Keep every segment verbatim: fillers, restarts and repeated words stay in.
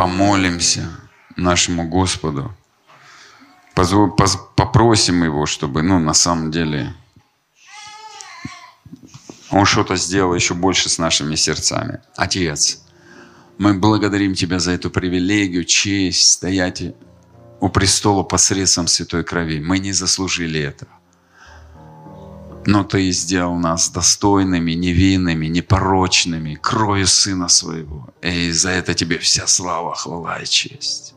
помолимся нашему Господу, попросим Его, чтобы, ну, на самом деле, Он что-то сделал еще больше с нашими сердцами. Отец, мы благодарим Тебя за эту привилегию, честь стоять у престола посредством Святой Крови. Мы не заслужили этого. Но Ты сделал нас достойными, невинными, непорочными, кровью Сына Своего. И за это Тебе вся слава, хвала и честь.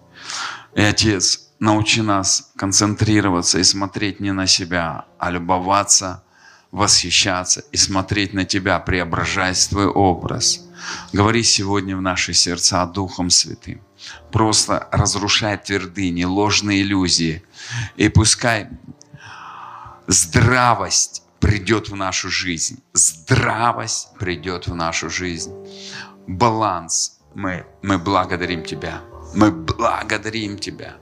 И, Отец, научи нас концентрироваться и смотреть не на себя, а любоваться, восхищаться и смотреть на Тебя, преображаясь в Твой образ. Говори сегодня в наши сердца Духом Святым. Просто разрушай твердыни, ложные иллюзии. И пускай здравость придет в нашу жизнь. Здравость придет в нашу жизнь. Баланс. Мы, мы благодарим Тебя. Мы благодарим Тебя,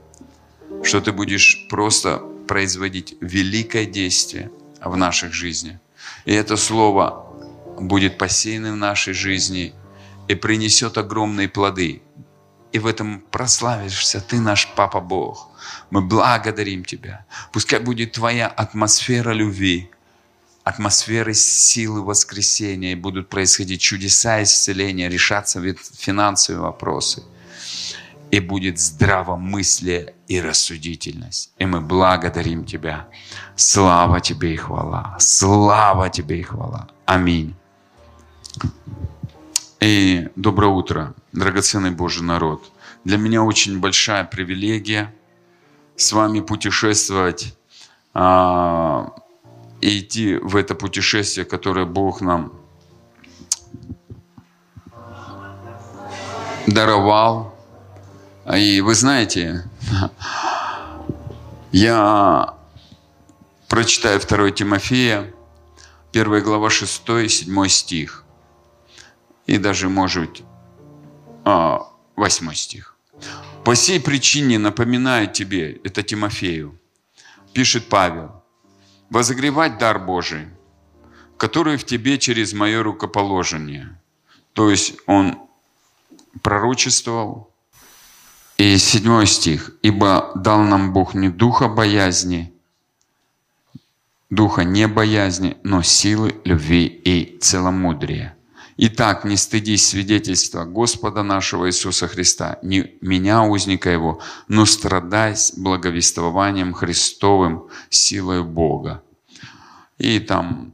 что Ты будешь просто производить великое действие в наших жизнях. И это слово будет посеяно в нашей жизни и принесет огромные плоды. И в этом прославишься Ты, наш Папа Бог. Мы благодарим Тебя. Пускай будет Твоя атмосфера любви, атмосферы силы воскресения, и будут происходить чудеса исцеления, решаться финансовые вопросы. И будет здравомыслие и рассудительность. И мы благодарим Тебя. Слава Тебе и хвала. Слава Тебе и хвала. Аминь. И доброе утро, драгоценный Божий народ. Для меня очень большая привилегия с вами путешествовать а, и идти в это путешествие, которое Бог нам даровал. И вы знаете, я прочитаю второе Тимофея, первая глава, шестой и седьмой стих. И даже, может, восьмой стих. «По сей причине напоминаю тебе», это Тимофею, пишет Павел, «возогревать дар Божий, который в тебе через мое рукоположение». То есть он пророчествовал. И седьмой стих. «Ибо дал нам Бог не духа боязни, духа не боязни, но силы, любви и целомудрия. Итак, не стыдись свидетельства Господа нашего Иисуса Христа, не меня, узника Его, но страдай с благовествованием Христовым силой Бога». И там...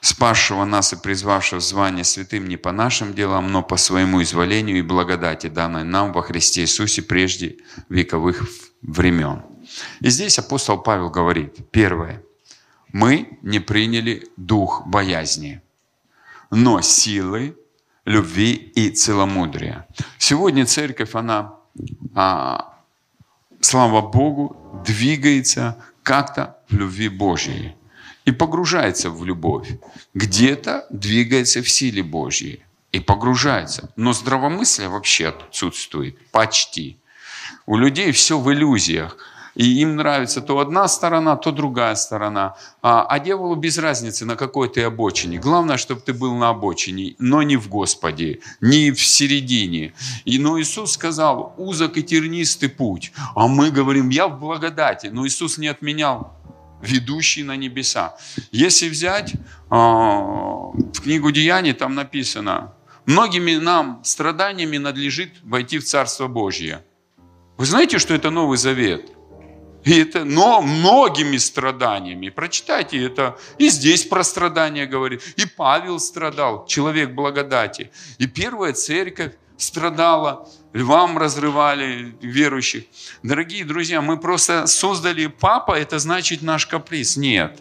спасшего нас и призвавшего в звание святым не по нашим делам, но по своему изволению и благодати, данной нам во Христе Иисусе прежде вековых времен. И здесь апостол Павел говорит, первое, мы не приняли дух боязни, но силы, любви и целомудрия. Сегодня церковь, она, а, слава Богу, двигается как-то в любви Божьей. И погружается в любовь. Где-то двигается в силе Божьей. И погружается. Но здравомыслие вообще отсутствует. Почти. У людей все в иллюзиях. И им нравится то одна сторона, то другая сторона. А, а дьяволу без разницы, на какой ты обочине. Главное, чтобы ты был на обочине, но не в Господе, не в середине. И, но Иисус сказал, узок и тернистый путь. А мы говорим, я в благодати. Но Иисус не отменял ведущий на небеса. Если взять в книгу Деяний, там написано, многими нам страданиями надлежит войти в Царство Божье. Вы знаете, что это Новый Завет? И это, но многими страданиями. Прочитайте это. И здесь про страдания говорит. И Павел страдал, человек благодати. И первая церковь страдала, львам разрывали верующих. Дорогие друзья, мы просто создали папа, это значит наш каприз. Нет.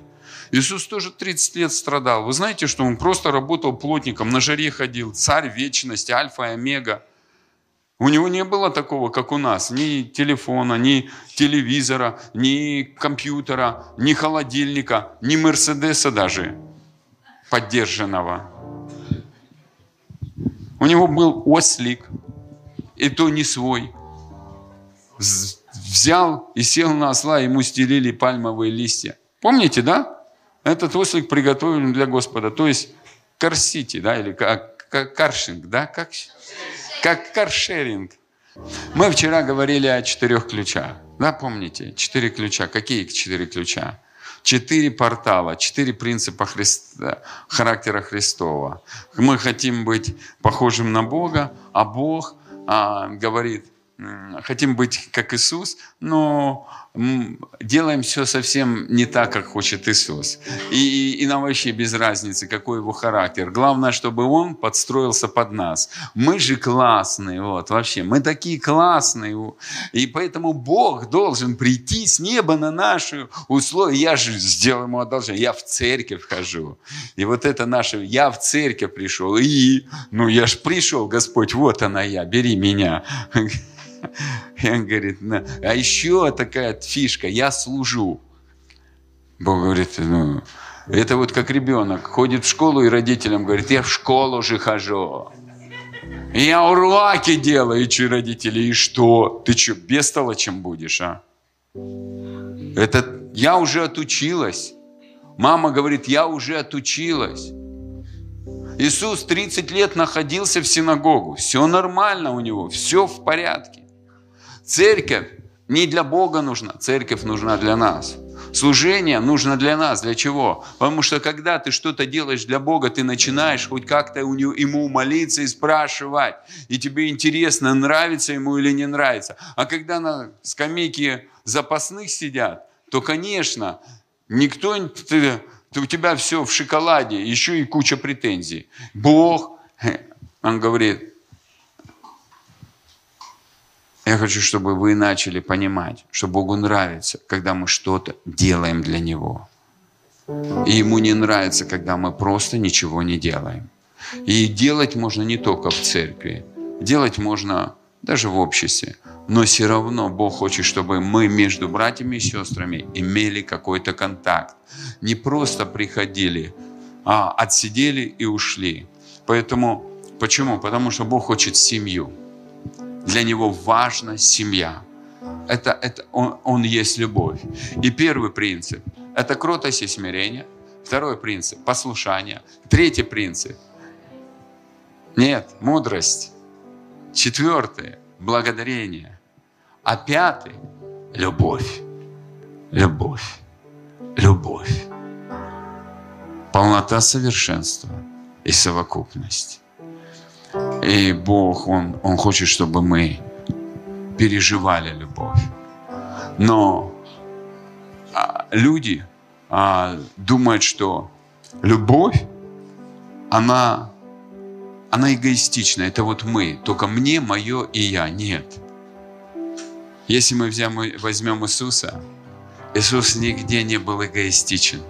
Иисус тоже тридцать лет страдал. Вы знаете, что Он просто работал плотником, на жаре ходил, царь вечности, альфа и омега. У него не было такого, как у нас, ни телефона, ни телевизора, ни компьютера, ни холодильника, ни Мерседеса даже поддержанного. У него был ослик, и то не свой. Взял и сел на осла, ему стелили пальмовые листья. Помните, да? Этот ослик приготовлен для Господа. То есть корсити, да, или каршинг, да? Как? как каршеринг. Мы вчера говорили о четырех ключах. Да, помните? Четыре ключа. Какие четыре ключа? Четыре портала, четыре принципа Христа, характера Христова. Мы хотим быть похожим на Бога, а Бог а, говорит, хотим быть как Иисус, но делаем все совсем не так, как хочет Иисус. И, и нам вообще без разницы, какой его характер. Главное, чтобы он подстроился под нас. Мы же классные, вот, вообще. Мы такие классные. И поэтому Бог должен прийти с неба на наши условия. Я же сделал ему одолжение. Я в церковь хожу. И вот это наше, я в церковь пришел. И, ну, я же пришел, Господь, вот она я, бери меня. И он говорит, а еще такая фишка, я служу. Бог говорит, ну, это вот как ребенок ходит в школу и родителям говорит, я в школу же хожу. Я уроки делаю, и что, родители, и что? Ты что, бестолочем будешь, а? Это я уже отучилась. Мама говорит, я уже отучилась. Иисус тридцать лет находился в синагогу. Все нормально у него, все в порядке. Церковь не для Бога нужна, церковь нужна для нас. Служение нужно для нас. Для чего? Потому что когда ты что-то делаешь для Бога, ты начинаешь хоть как-то ему молиться и спрашивать. И тебе интересно, нравится ему или не нравится. А когда на скамейке запасных сидят, то, конечно, никто... у тебя все в шоколаде, еще и куча претензий. Бог, он говорит, я хочу, чтобы вы начали понимать, что Богу нравится, когда мы что-то делаем для Него. И Ему не нравится, когда мы просто ничего не делаем. И делать можно не только в церкви, делать можно даже в обществе. Но все равно Бог хочет, чтобы мы между братьями и сестрами имели какой-то контакт. Не просто приходили, а отсидели и ушли. Поэтому, почему? Потому что Бог хочет семью. Для Него важна семья. Это, это, он, он есть любовь. И первый принцип – это кротость и смирение. Второй принцип – послушание. Третий принцип – нет, мудрость. Четвертый – благодарение. А пятый – любовь, любовь, любовь, полнота совершенства и совокупность. И Бог, Он, Он хочет, чтобы мы переживали любовь. Но люди а, думают, что любовь, она, она эгоистична. Это вот мы, только мне, мое и я. Нет. Если мы возьмем Иисуса, Иисус нигде не был эгоистичен.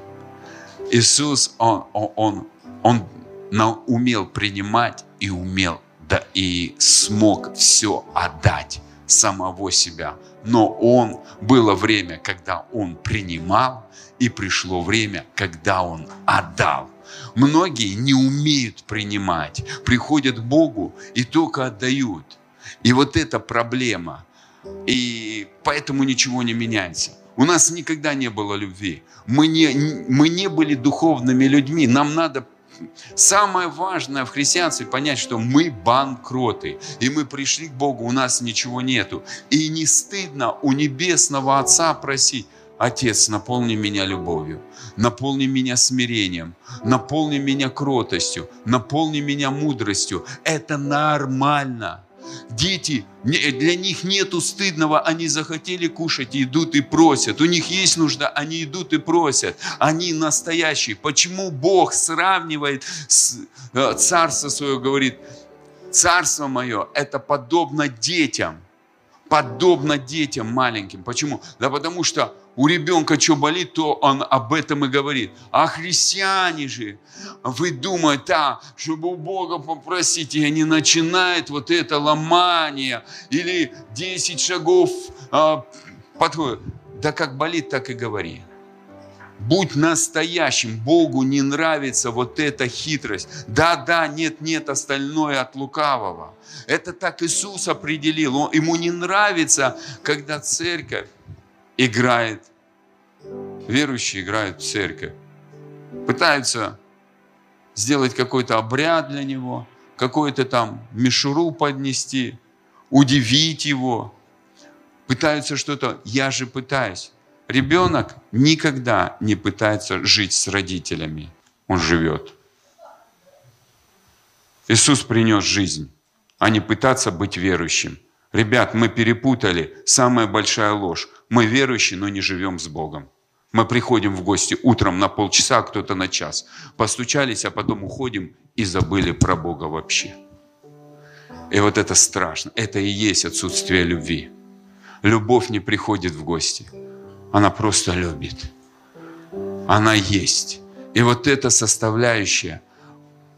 Иисус, Он, он, он, он умел принимать и умел, да, и смог все отдать самого себя. Но Он, было время, когда Он принимал, и пришло время, когда Он отдал. Многие не умеют принимать, приходят к Богу и только отдают. И вот эта проблема. И поэтому ничего не меняется. У нас никогда не было любви. Мы не, мы не были духовными людьми. Нам надо... Самое важное в христианстве понять, что мы банкроты. И мы пришли к Богу, у нас ничего нету. И не стыдно у небесного Отца просить: Отец, наполни меня любовью, наполни меня смирением, наполни меня кротостью, наполни меня мудростью. Это нормально. Дети, для них нету стыдного, они захотели кушать, идут и просят. У них есть нужда, они идут и просят. Они настоящие. Почему Бог сравнивает царство свое, говорит, царство мое, это подобно детям, подобно детям маленьким. Почему? Да потому что у ребенка что болит, то он об этом и говорит. А христиане же, вы думаете, да, чтобы у Бога попросить, и они начинают вот это ломание, или десять шагов а, подходят. Да как болит, так и говори. Будь настоящим, Богу не нравится вот эта хитрость. Да, да, нет, нет, остальное от лукавого. Это так Иисус определил. Он, ему не нравится, когда церковь играет, верующие играют в церковь, пытаются сделать какой-то обряд для него, какую-то там мишуру поднести, удивить его, пытаются что-то. Я же пытаюсь. Ребенок никогда не пытается жить с родителями. Он живет. Иисус принес жизнь, а не пытаться быть верующим. Ребят, мы перепутали. Самая большая ложь. Мы верующие, но не живем с Богом. Мы приходим в гости утром на полчаса, кто-то на час. Постучались, а потом уходим и забыли про Бога вообще. И вот это страшно. Это и есть отсутствие любви. Любовь не приходит в гости. Она просто любит. Она есть. И вот эта составляющая.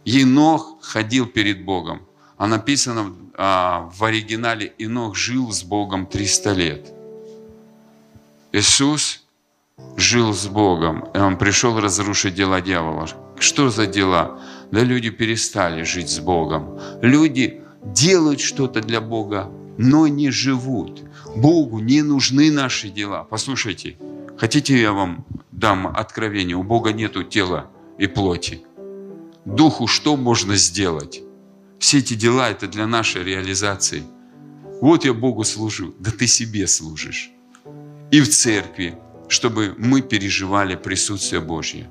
Енох ходил перед Богом. А написано а, в оригинале, Енох жил с Богом триста лет. Иисус жил с Богом, и Он пришел разрушить дела дьявола. Что за дела? Да люди перестали жить с Богом. Люди делают что-то для Бога, но не живут. Богу не нужны наши дела. Послушайте, хотите, я вам дам откровение? У Бога нету тела и плоти. Духу что можно сделать? Все эти дела – это для нашей реализации. Вот я Богу служу. Да ты себе служишь. И в церкви, чтобы мы переживали присутствие Божье.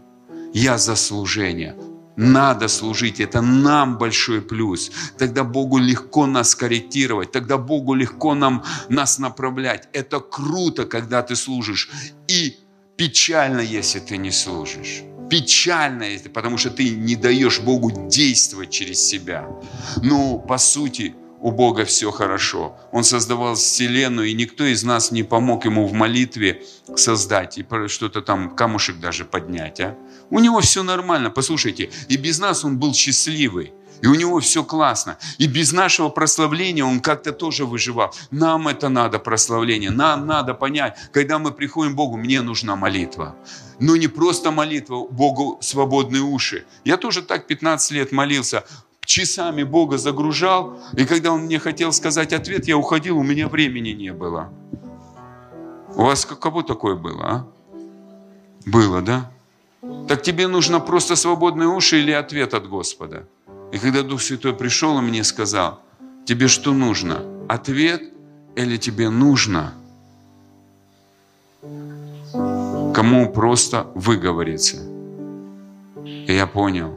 Я за служение. Надо служить. Это нам большой плюс. Тогда Богу легко нас корректировать. Тогда Богу легко нам, нас направлять. Это круто, когда ты служишь. И печально, если ты не служишь. Печально, потому что ты не даешь Богу действовать через себя. Ну, по сути, у Бога все хорошо. Он создавал вселенную, и никто из нас не помог Ему в молитве создать и что-то там, камушек даже поднять. А? У Него все нормально, послушайте. И без нас Он был счастливый. И у Него все классно. И без нашего прославления Он как-то тоже выживал. Нам это надо, прославление. Нам надо понять, когда мы приходим к Богу, мне нужна молитва. Но не просто молитва, Богу свободные уши. Я тоже так пятнадцать лет молился. Часами Бога загружал, и когда Он мне хотел сказать ответ, я уходил, у меня времени не было. У вас кого такое было, а? Было, да? Так тебе нужно просто свободные уши или ответ от Господа? И когда Дух Святой пришел и мне сказал, тебе что нужно, ответ или тебе нужно кому просто выговориться? И я понял,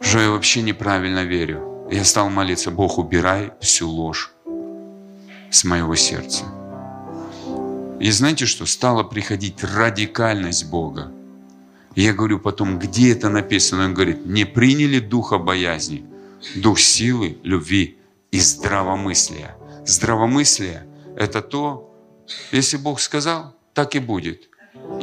что я вообще неправильно верю. Я стал молиться, Бог, убирай всю ложь с моего сердца. И знаете что? Стала приходить радикальность Бога. И я говорю потом, где это написано? Он говорит, не приняли духа боязни, дух силы, любви и здравомыслия. Здравомыслие – это то, если Бог сказал, так и будет.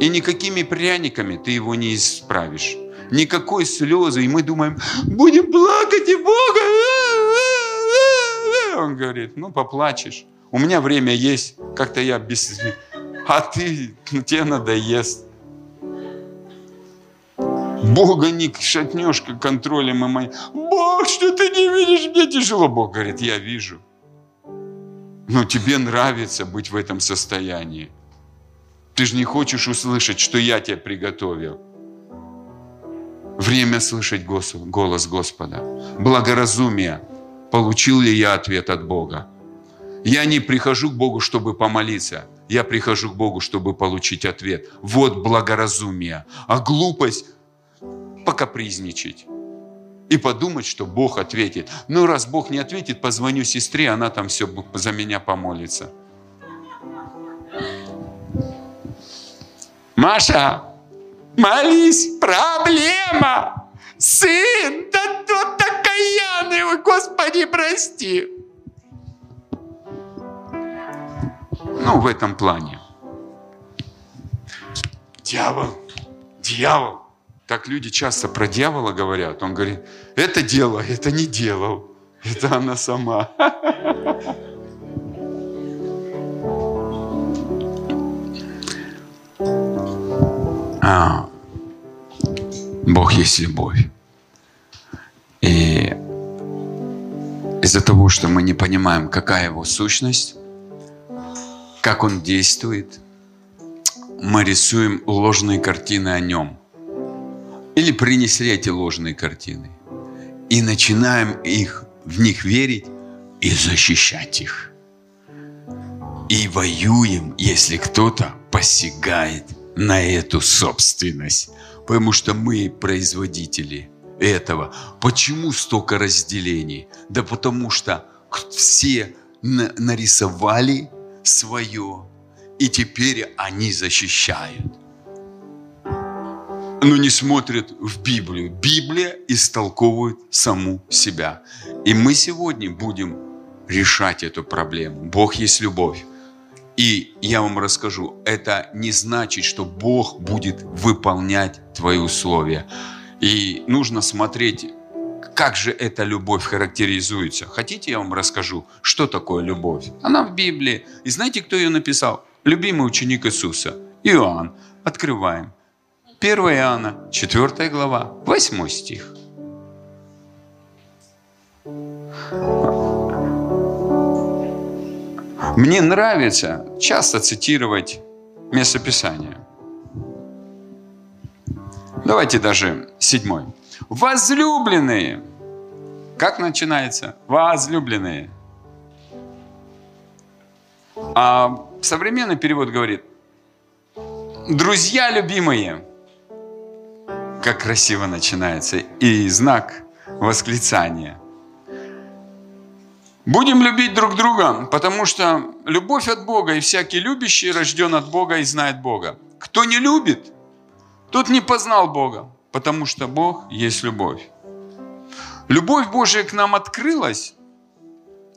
И никакими пряниками ты его не исправишь. Никакой слезы. И мы думаем, будем плакать и Бога. Он говорит, ну поплачешь. У меня время есть. Как-то я без... А ты, ну, тебе надоест. Бога не шатнешь контролем. И мой... Бог, что ты не видишь? Мне тяжело. Бог говорит, я вижу. Но тебе нравится быть в этом состоянии. Ты же не хочешь услышать, что я тебя приготовил. Время слышать голос Господа. Благоразумие. Получил ли я ответ от Бога? Я не прихожу к Богу, чтобы помолиться. Я прихожу к Богу, чтобы получить ответ. Вот благоразумие. А глупость покапризничать. И подумать, что Бог ответит. Ну, раз Бог не ответит, позвоню сестре, она там все за меня помолится. Маша! Молись, проблема, сын, да тут окаянный, Господи, прости. Ну, в этом плане. Дьявол, дьявол. Так люди часто про дьявола говорят. Он говорит, это дело, это не делал, это она сама. А, Бог есть любовь. И из-за того, что мы не понимаем, какая Его сущность, как Он действует, мы рисуем ложные картины о Нем. Или принесли эти ложные картины. и начинаем их, в них верить и защищать их. И воюем, если кто-то посягает на эту собственность. Потому что мы производители этого. Почему столько разделений? Да потому что все на- нарисовали свое, и теперь они защищают. Но не смотрят в Библию. Библия истолковывает саму себя. И мы сегодня будем решать эту проблему. Бог есть любовь. И я вам расскажу, это не значит, что Бог будет выполнять твои условия. И нужно смотреть, как же эта любовь характеризуется. Хотите, я вам расскажу, что такое любовь? Она в Библии. И знаете, кто ее написал? Любимый ученик Иисуса, Иоанн. Открываем. первое Иоанна, четвёртая глава, восьмой стих. Мне нравится часто цитировать местописание. Давайте даже седьмой. Возлюбленные. Как начинается? Возлюбленные. А современный перевод говорит: друзья любимые. Как красиво начинается. И знак восклицания. Будем любить друг друга, потому что любовь от Бога, и всякий любящий рожден от Бога и знает Бога. Кто не любит, тот не познал Бога, потому что Бог есть любовь. Любовь Божия к нам открылась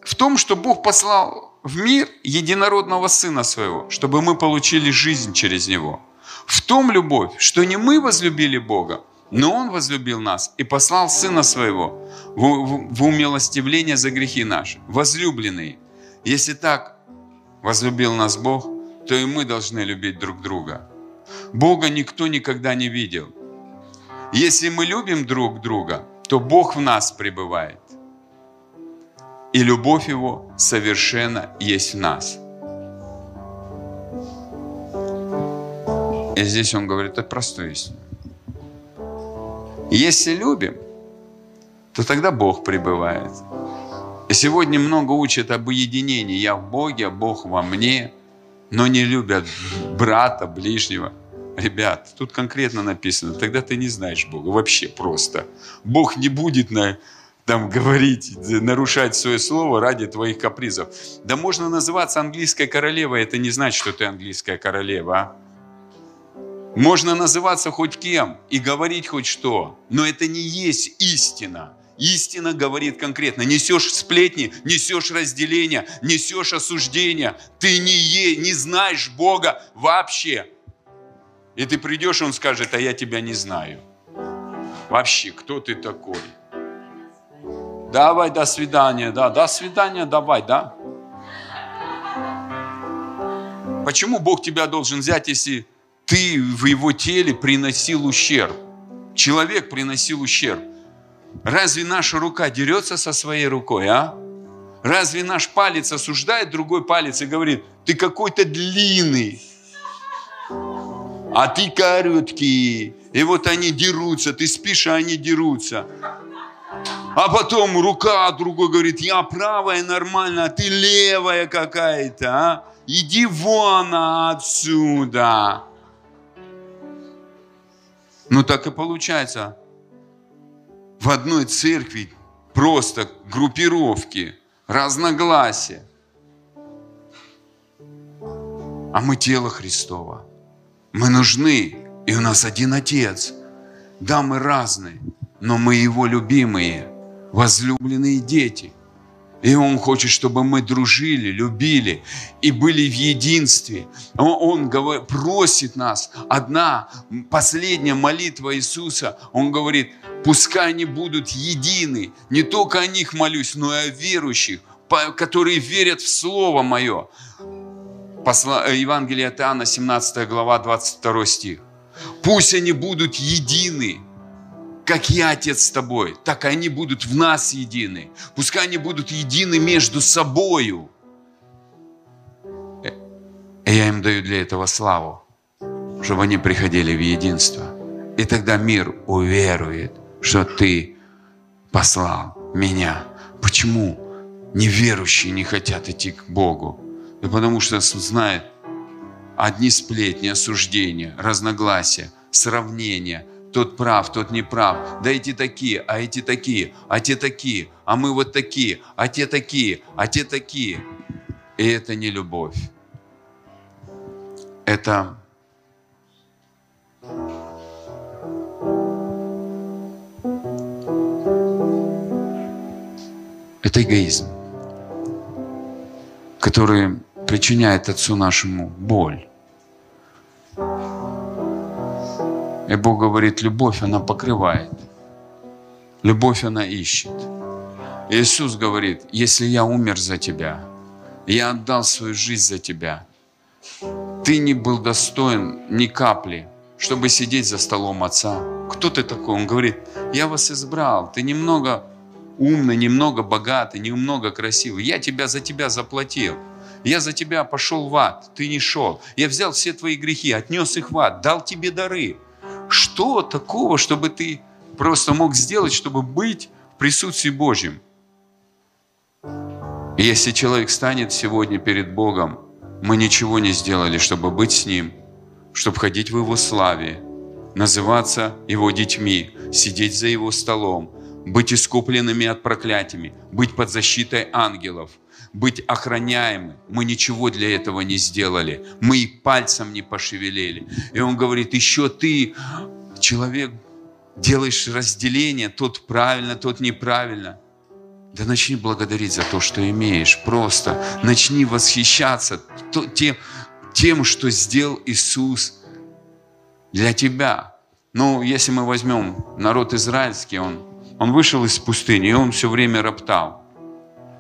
в том, что Бог послал в мир единородного Сына Своего, чтобы мы получили жизнь через Него. В том любовь, что не мы возлюбили Бога, но Он возлюбил нас и послал Сына Своего в, в, в умилостивление за грехи наши. Возлюбленные, если так возлюбил нас Бог, то и мы должны любить друг друга. Бога никто никогда не видел. Если мы любим друг друга, то Бог в нас пребывает. И любовь Его совершенно есть в нас. И здесь Он говорит, это простое истина. Если любим, то тогда Бог пребывает. И сегодня много учат об уединении. Я в Боге, а Бог во мне. Но не любят брата, ближнего. Ребят, тут конкретно написано, тогда ты не знаешь Бога. Вообще просто. Бог не будет на, там, говорить, нарушать свое слово ради твоих капризов. Да можно называться английской королевой, это не значит, что ты английская королева, а? Можно называться хоть кем и говорить хоть что, но это не есть истина. Истина говорит конкретно. Несешь сплетни, несешь разделения, несешь осуждения. Ты не, е, не знаешь Бога вообще. И ты придешь, Он скажет, а я тебя не знаю. Вообще, кто ты такой? Давай, до свидания, да, до свидания, давай, да. Почему Бог тебя должен взять, если... Ты в его теле приносил ущерб. Человек приносил ущерб. Разве наша рука дерется со своей рукой, а? Разве наш палец осуждает другой палец и говорит, ты какой-то длинный, а ты короткий. И вот они дерутся, ты спишь, а они дерутся. А потом рука другой говорит, я правая нормально, а ты левая какая-то, а? Иди вон отсюда. Ну, так и получается. В одной церкви просто группировки, разногласия. А мы тело Христово. Мы нужны, и у нас один Отец. Да, мы разные, но мы Его любимые, возлюбленные дети. И Он хочет, чтобы мы дружили, любили и были в единстве. Он просит нас. Одна последняя молитва Иисуса. Он говорит, пускай они будут едины. Не только о них молюсь, но и о верующих, которые верят в Слово Мое. Евангелие от Иоанна, семнадцатая глава, двадцать второй стих. Пусть они будут едины. Как я, Отец, с тобой, так они будут в нас едины. Пускай они будут едины между собою. И я им даю для этого славу, чтобы они приходили в единство. И тогда мир уверует, что ты послал меня. Почему неверующие не хотят идти к Богу? Да потому что знают одни сплетни, осуждения, разногласия, сравнения. Тот прав, тот не прав. Да эти такие, а эти такие, а те такие, а мы вот такие, а те такие, а те такие. И это не любовь. Это Это эгоизм, который причиняет Отцу нашему боль. И Бог говорит, любовь, она покрывает. Любовь, она ищет. Иисус говорит, если я умер за тебя, я отдал свою жизнь за тебя, ты не был достоин ни капли, чтобы сидеть за столом Отца. Кто ты такой? Он говорит, я вас избрал, ты немного умный, немного богатый, немного красивый. Я тебя за тебя заплатил. Я за тебя пошел в ад, ты не шел. Я взял все твои грехи, отнес их в ад, дал тебе дары. Что такого, чтобы ты просто мог сделать, чтобы быть в присутствии Божьем? Если человек станет сегодня перед Богом, мы ничего не сделали, чтобы быть с Ним, чтобы ходить в Его славе, называться Его детьми, сидеть за Его столом, быть искупленными от проклятиями, быть под защитой ангелов, быть охраняемым. Мы ничего для этого не сделали. Мы и пальцем не пошевелили. И он говорит, еще ты, человек, делаешь разделение, тот правильно, тот неправильно. Да начни благодарить за то, что имеешь. Просто начни восхищаться тем, тем, что сделал Иисус для тебя. Ну, если мы возьмем народ израильский, он Он вышел из пустыни, и он все время роптал.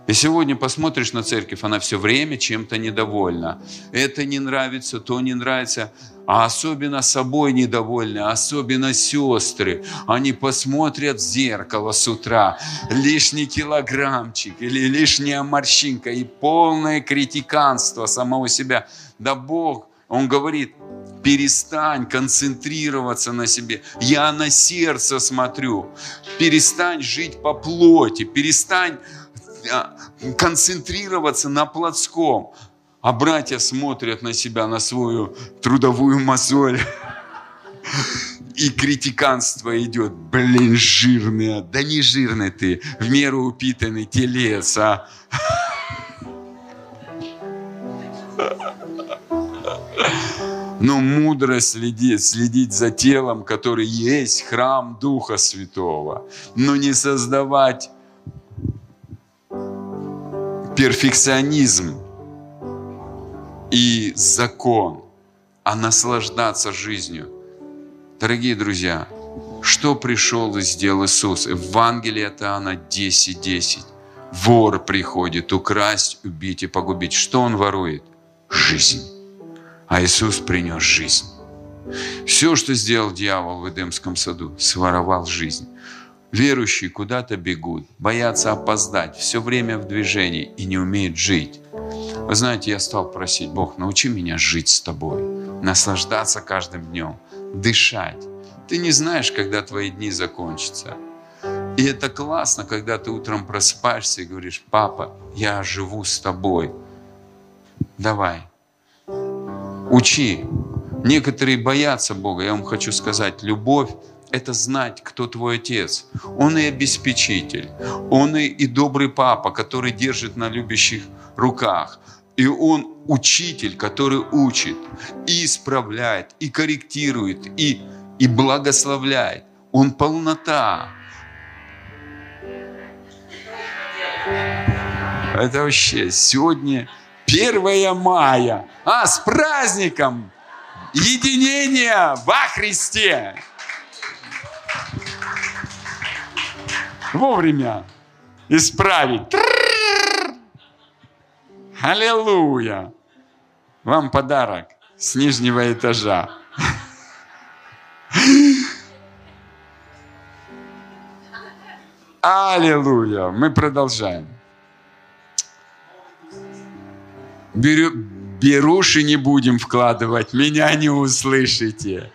И сегодня посмотришь на церковь, она все время чем-то недовольна. Это не нравится, то не нравится. А особенно собой недовольны, особенно сестры. Они посмотрят в зеркало с утра. Лишний килограммчик или лишняя морщинка. И полное критиканство самого себя. Да Бог, Он говорит, перестань концентрироваться на себе. Я на сердце смотрю. Перестань жить по плоти. Перестань концентрироваться на плотском. А братья смотрят на себя, на свою трудовую мозоль. И критиканство идет. Блин, жирный. Да не жирный ты. В меру упитанный телец. А. Но мудро следить, следить за телом, который есть храм Духа Святого. Но не создавать перфекционизм и закон, а наслаждаться жизнью. Дорогие друзья, что пришел и сделал Иисус? Евангелие от Иоанна десять десять. Вор приходит украсть, убить и погубить. Что он ворует? Жизнь. А Иисус принес жизнь. Все, что сделал дьявол в Эдемском саду, своровал жизнь. Верующие куда-то бегут, боятся опоздать, все время в движении и не умеют жить. Вы знаете, я стал просить, Бог, научи меня жить с Тобой, наслаждаться каждым днем, дышать. Ты не знаешь, когда твои дни закончатся. И это классно, когда ты утром просыпаешься и говоришь, папа, я живу с Тобой. Давай. Учи. Некоторые боятся Бога. Я вам хочу сказать, любовь – это знать, кто твой отец. Он и обеспечитель. Он и, и добрый папа, который держит на любящих руках. И он учитель, который учит, и исправляет, и корректирует, и, и благословляет. Он полнота. Это вообще сегодня... первое мая. А, с праздником единения во Христе. Вовремя исправить. Аллилуйя. Вам подарок с нижнего этажа. Аллилуйя. Мы продолжаем. Беру, беруши не будем вкладывать, меня не услышите.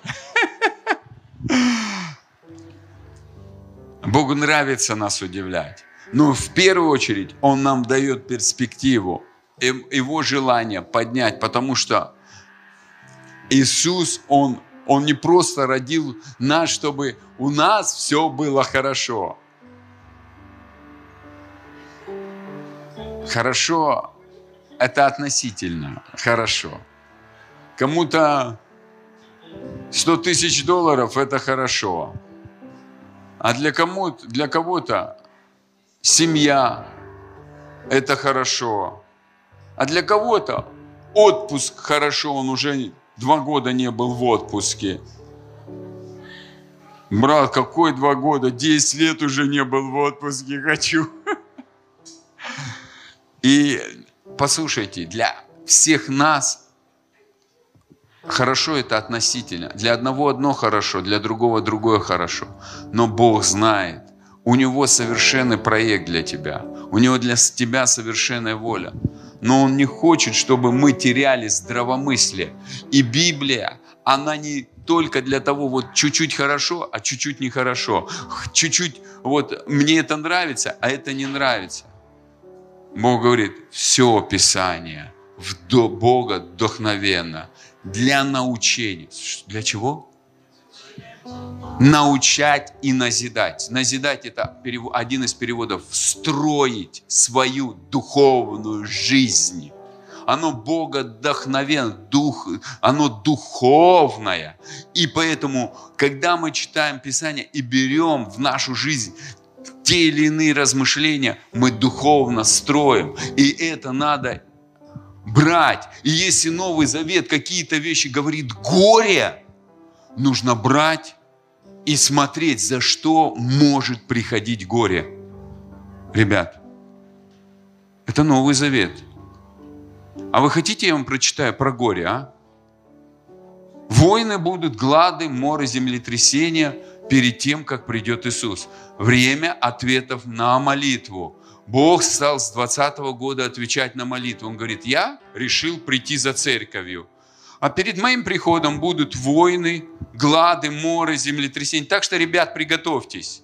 Богу нравится нас удивлять. Но в первую очередь Он нам дает перспективу, Его желание поднять, потому что Иисус, Он, Он не просто родил нас, чтобы у нас все было хорошо. Хорошо – это относительно хорошо. Кому-то сто тысяч долларов – это хорошо. А для, кому-то, для кого-то семья – это хорошо. А для кого-то отпуск – хорошо, он уже два года не был в отпуске. Брат, какой два года? Десять лет уже не был в отпуске, хочу. И послушайте, для всех нас хорошо это относительно. Для одного одно хорошо, для другого другое хорошо. Но Бог знает, у Него совершенный проект для тебя. У Него для тебя совершенная воля. Но Он не хочет, чтобы мы теряли здравомыслие. И Библия, она не только для того, вот чуть-чуть хорошо, а чуть-чуть нехорошо. Чуть-чуть вот мне это нравится, а это не нравится. Бог говорит, все Писание в Бога вдохновенно для научения. Для чего? Научать и назидать. Назидать – это один из переводов. Строить свою духовную жизнь. Оно Бога вдохновенно, дух, оно духовное. И поэтому, когда мы читаем Писание и берем в нашу жизнь те или иные размышления, мы духовно строим. И это надо брать. И если Новый Завет какие-то вещи говорит горе, нужно брать и смотреть, за что может приходить горе. Ребят, это Новый Завет. А вы хотите, я вам прочитаю про горе, а? Войны будут, глады, моры, землетрясения перед тем, как придет Иисус. Время ответов на молитву. Бог стал с двадцатого года отвечать на молитву. Он говорит, я решил прийти за церковью. А перед моим приходом будут войны, глады, моры, землетрясения. Так что, ребят, приготовьтесь.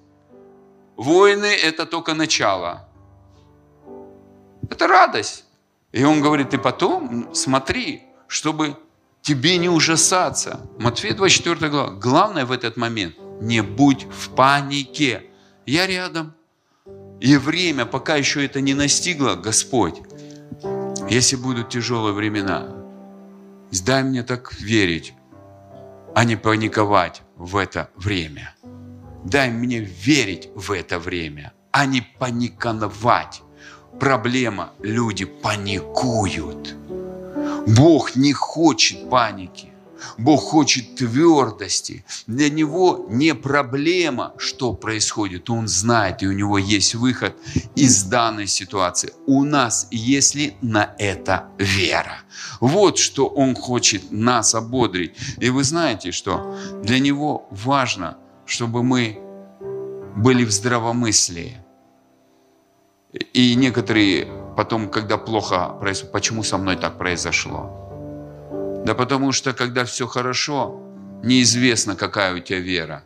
Войны – это только начало. Это радость. И он говорит, и потом смотри, чтобы тебе не ужасаться. Матфея двадцать четвёртая глава. Главное в этот момент – не будь в панике. Я рядом. И время, пока еще это не настигло, Господь, если будут тяжелые времена, дай мне так верить, а не паниковать в это время. Дай мне верить в это время, а не паниковать. Проблема, люди паникуют. Бог не хочет паники. Бог хочет твердости. Для Него не проблема, что происходит. Он знает, и у Него есть выход из данной ситуации. У нас есть ли на это вера? Вот что Он хочет нас ободрить. И вы знаете, что для Него важно, чтобы мы были в здравомыслии. И некоторые потом, когда плохо происходит, почему со мной так произошло? Да потому что, когда все хорошо, неизвестно, какая у тебя вера.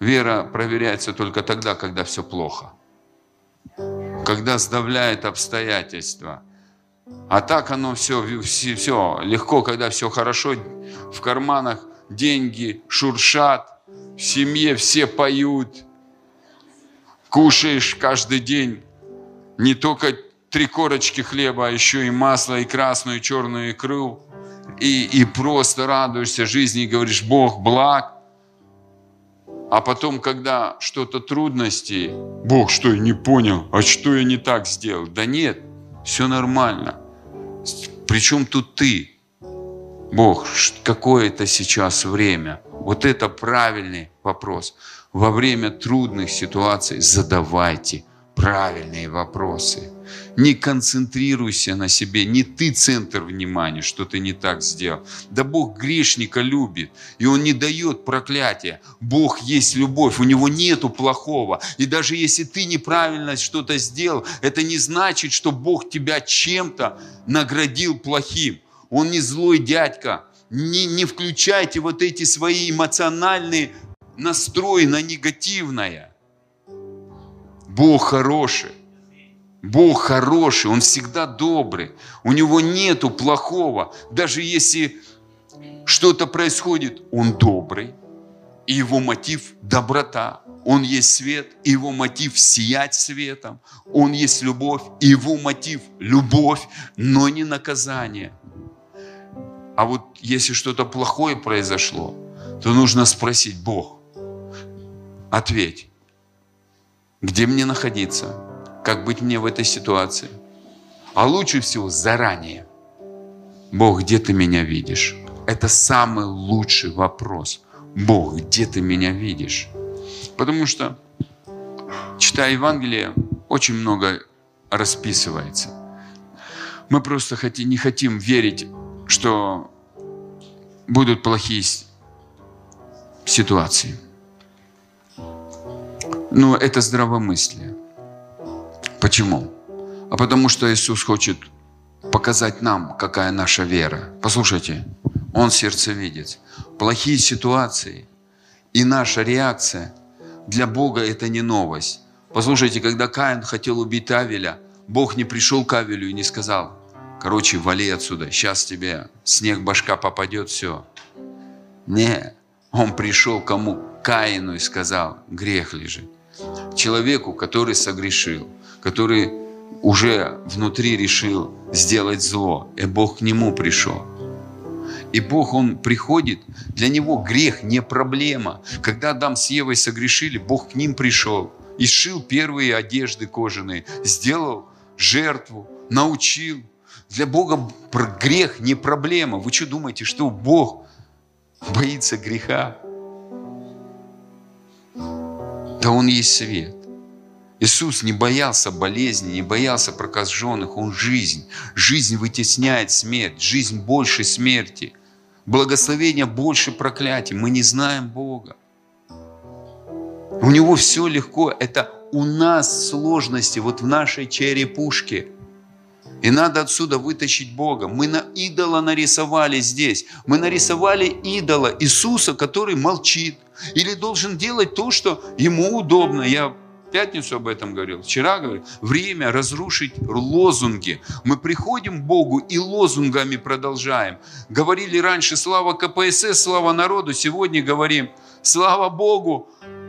Вера проверяется только тогда, когда все плохо. Когда сдавляет обстоятельства. А так оно все, все, все легко, когда все хорошо. В карманах деньги шуршат, в семье все поют. Кушаешь каждый день не только три корочки хлеба, а еще и масло, и красную, и черную икру. И, и просто радуешься жизни и говоришь, Бог благ. А потом, когда что-то трудности, Бог, что я не понял, а что я не так сделал? Да нет, все нормально. Причем тут ты? Бог, какое это сейчас время? Вот это правильный вопрос. Во время трудных ситуаций задавайте правильные вопросы. Не концентрируйся на себе, не ты центр внимания, что ты не так сделал. Да Бог грешника любит, и Он не дает проклятия. Бог есть любовь, у Него нету плохого. И даже если ты неправильно что-то сделал, это не значит, что Бог тебя чем-то наградил плохим. Он не злой дядька. Не, не включайте вот эти свои эмоциональные настрои на негативное. Бог хороший. Бог хороший, Он всегда добрый. У Него нету плохого. Даже если что-то происходит, Он добрый. И Его мотив – доброта. Он есть свет, и Его мотив – сиять светом. Он есть любовь, и Его мотив – любовь, но не наказание. А вот если что-то плохое произошло, то нужно спросить: Бог, ответь, где мне находиться? Как быть мне в этой ситуации? А лучше всего заранее. Бог, где ты меня видишь? Это самый лучший вопрос. Бог, где ты меня видишь? Потому что, читая Евангелие, очень много расписывается. Мы просто хотим, не хотим верить, что будут плохие ситуации. Но это здравомыслие. Почему? А потому что Иисус хочет показать нам, какая наша вера. Послушайте, Он сердцевидец. Плохие ситуации и наша реакция для Бога – это не новость. Послушайте, когда Каин хотел убить Авеля, Бог не пришел к Авелю и не сказал: короче, вали отсюда, сейчас тебе снег башка попадет, все. Не, Он пришел кому? Каину и сказал: грех лежит. Человеку, который согрешил, который уже внутри решил сделать зло, и Бог к нему пришел. И Бог, Он приходит, для Него грех не проблема. Когда Адам с Евой согрешили, Бог к ним пришел и сшил первые одежды кожаные, сделал жертву, научил. Для Бога грех не проблема. Вы что думаете, что Бог боится греха? Да Он есть свет. Иисус не боялся болезни, не боялся прокаженных. Он жизнь. Жизнь вытесняет смерть. Жизнь больше смерти. Благословение больше проклятий. Мы не знаем Бога. У Него все легко. Это у нас сложности вот в нашей черепушке. И надо отсюда вытащить Бога. Мы на идола нарисовали здесь. Мы нарисовали идола Иисуса, который молчит. Или должен делать то, что ему удобно. Я в пятницу об этом говорил. Вчера говорил. Время разрушить лозунги. Мы приходим к Богу и лозунгами продолжаем. Говорили раньше: слава ка пэ эс эс, слава народу. Сегодня говорим: слава Богу.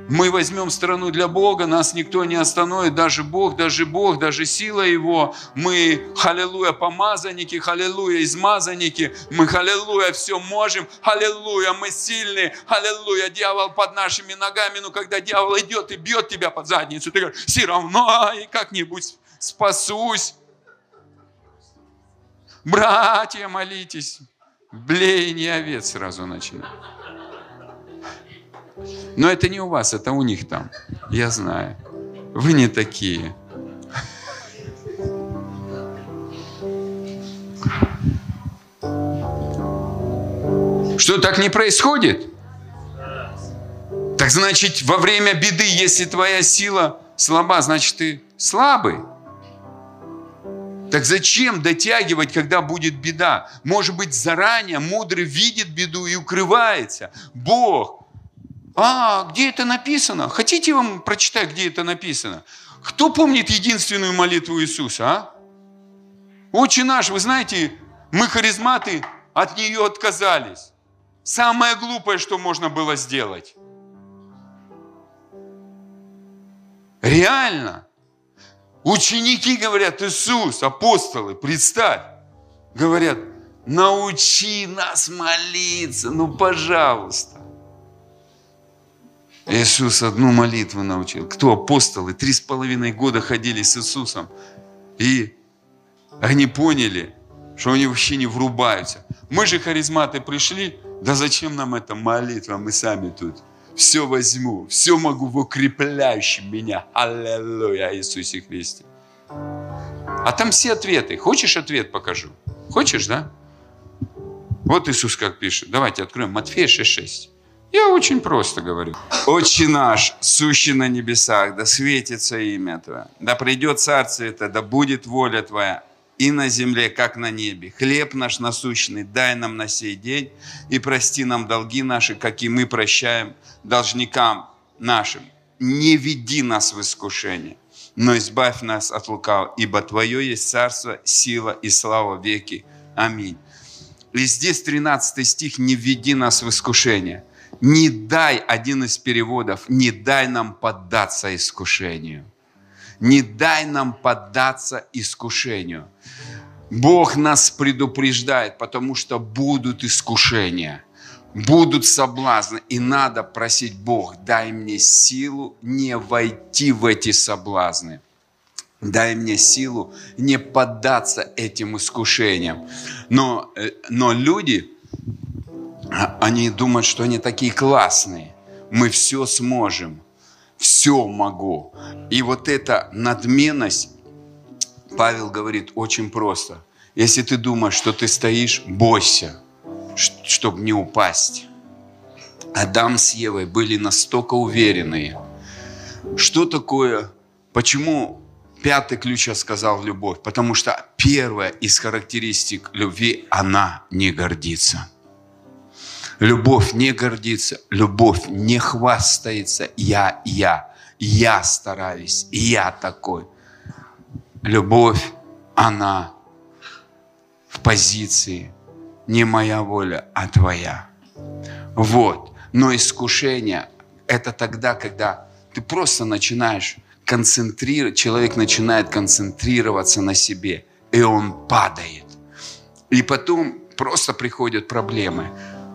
Мы возьмем страну для Бога, нас никто не остановит, даже Бог, даже Бог, даже сила Его. Мы халилуя помазанники, халилуя измазанники, мы халилуя все можем, халилуя мы сильные, халилуя дьявол под нашими ногами. Но когда дьявол идет и бьет тебя под задницу, ты говоришь: все равно и как-нибудь спасусь. Братья, молитесь, блеяние овец сразу начинает. Но это не у вас, это у них там. Я знаю. Вы не такие. Что, так не происходит? Так значит, во время беды, если твоя сила слаба, значит, ты слабый. Так зачем дотягивать, когда будет беда? Может быть, заранее мудрый видит беду и укрывается. Бог. А, где это написано? Хотите, вам прочитать, где это написано? Кто помнит единственную молитву Иисуса, а? Отче наш, вы знаете, мы, харизматы, от нее отказались. Самое глупое, что можно было сделать. Реально. Ученики говорят: Иисус, апостолы, представь. Говорят: научи нас молиться, ну, пожалуйста. Иисус одну молитву научил. Кто апостолы? Три с половиной года ходили с Иисусом. И они поняли, что они вообще не врубаются. Мы же, харизматы, пришли. Да зачем нам эта молитва? Мы сами тут. Все возьму. Все могу в укрепляющем меня. Аллилуйя, Иисусе Христе. А там все ответы. Хочешь ответ покажу? Хочешь, да? Вот Иисус как пишет. Давайте откроем Матфея шесть шесть. Я очень просто говорю. Отче наш, сущий на небесах, да светится имя Твое, да придет Царствие Твое, да будет воля Твоя и на земле, как на небе. Хлеб наш насущный дай нам на сей день, и прости нам долги наши, как и мы прощаем должникам нашим. Не веди нас в искушение, но избавь нас от лукавого, ибо Твое есть царство, сила и слава веки. Аминь». И здесь тринадцатый стих: «Не введи нас в искушение». Не дай, один из переводов, не дай нам поддаться искушению. Не дай нам поддаться искушению. Бог нас предупреждает, потому что будут искушения, будут соблазны. И надо просить: Бог, дай мне силу не войти в эти соблазны. Дай мне силу не поддаться этим искушениям. Но, но люди, они думают, что они такие классные. Мы все сможем, все могу. И вот эта надменность, Павел говорит очень просто. Если ты думаешь, что ты стоишь, бойся, чтобы не упасть. Адам с Евой были настолько уверенные. Что такое, почему пятый ключ я сказал любовь? Потому что первая из характеристик любви, она не гордится. Любовь не гордится, любовь не хвастается. Я, я, я стараюсь, я такой. Любовь, она в позиции: не моя воля, а твоя. Вот. Но искушение – это тогда, когда ты просто начинаешь концентрировать, человек начинает концентрироваться на себе, и он падает. И потом просто приходят проблемы.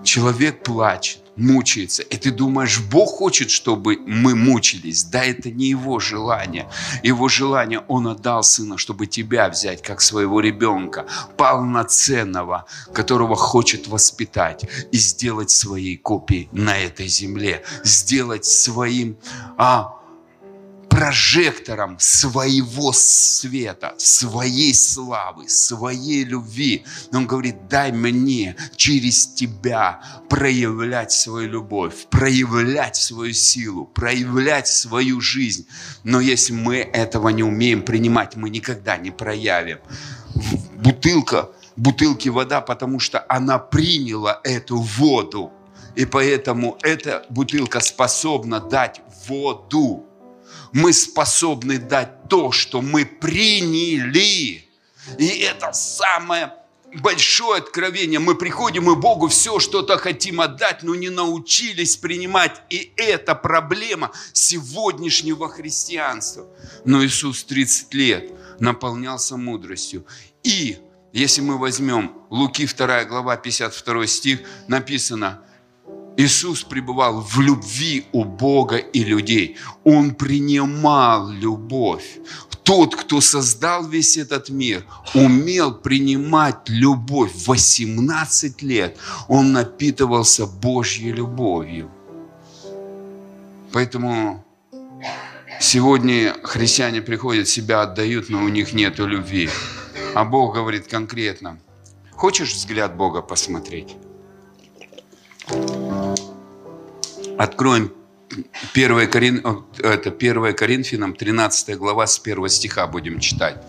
Человек плачет, мучается, и ты думаешь, Бог хочет, чтобы мы мучились. Да, это не Его желание. Его желание, Он отдал Сына, чтобы тебя взять, как своего ребенка, полноценного, которого хочет воспитать и сделать своей копией на этой земле, сделать своим а, прожектором своего света, своей славы, своей любви. Он говорит: дай мне через тебя проявлять свою любовь, проявлять свою силу, проявлять свою жизнь. Но если мы этого не умеем принимать, мы никогда не проявим. Бутылка, бутылки вода, потому что она приняла эту воду. И поэтому эта бутылка способна дать воду. Мы способны дать то, что мы приняли. И это самое большое откровение. Мы приходим и Богу все что-то хотим отдать, но не научились принимать. И это проблема сегодняшнего христианства. Но Иисус тридцать лет наполнялся мудростью. И если мы возьмем Луки вторая глава, пятьдесят второй стих, написано: Иисус пребывал в любви у Бога и людей. Он принимал любовь. Тот, кто создал весь этот мир, умел принимать любовь. восемнадцать лет он напитывался Божьей любовью. Поэтому сегодня христиане приходят, себя отдают, но у них нет любви. А Бог говорит конкретно: хочешь взгляд Бога посмотреть? Откроем первое Корин... это первое Коринфянам, тринадцатая глава, с первого стиха будем читать.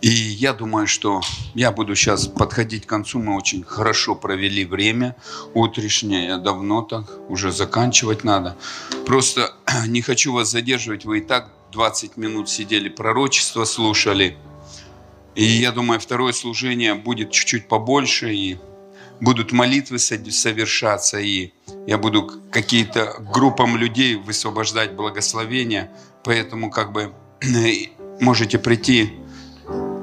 И я думаю, что я буду сейчас подходить к концу. Мы очень хорошо провели время утрешнее, давно так, уже заканчивать надо. Просто не хочу вас задерживать, вы и так двадцать минут сидели, пророчество слушали. И я думаю, второе служение будет чуть-чуть побольше, и будут молитвы совершаться, и я буду какие-то группам людей высвобождать благословения. Поэтому как бы можете прийти.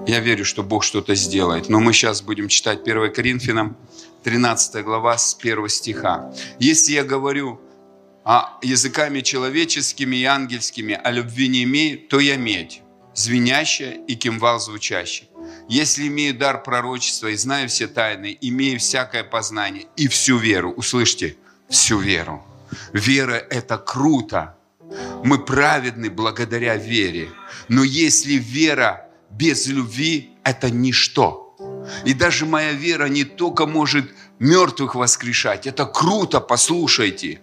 Я верю, что Бог что-то сделает. Но мы сейчас будем читать первое Коринфянам, тринадцатая глава, с первого стиха. «Если я говорю о языками человеческими и ангельскими, о любви не имею, то я медь, звенящая, и кимвал звучащий. Если имею дар пророчества и знаю все тайны, имею всякое познание и всю веру». Услышьте, всю веру. Вера – это круто. Мы праведны благодаря вере. Но если вера без любви – это ничто. И даже моя вера не только может мертвых воскрешать. Это круто, послушайте.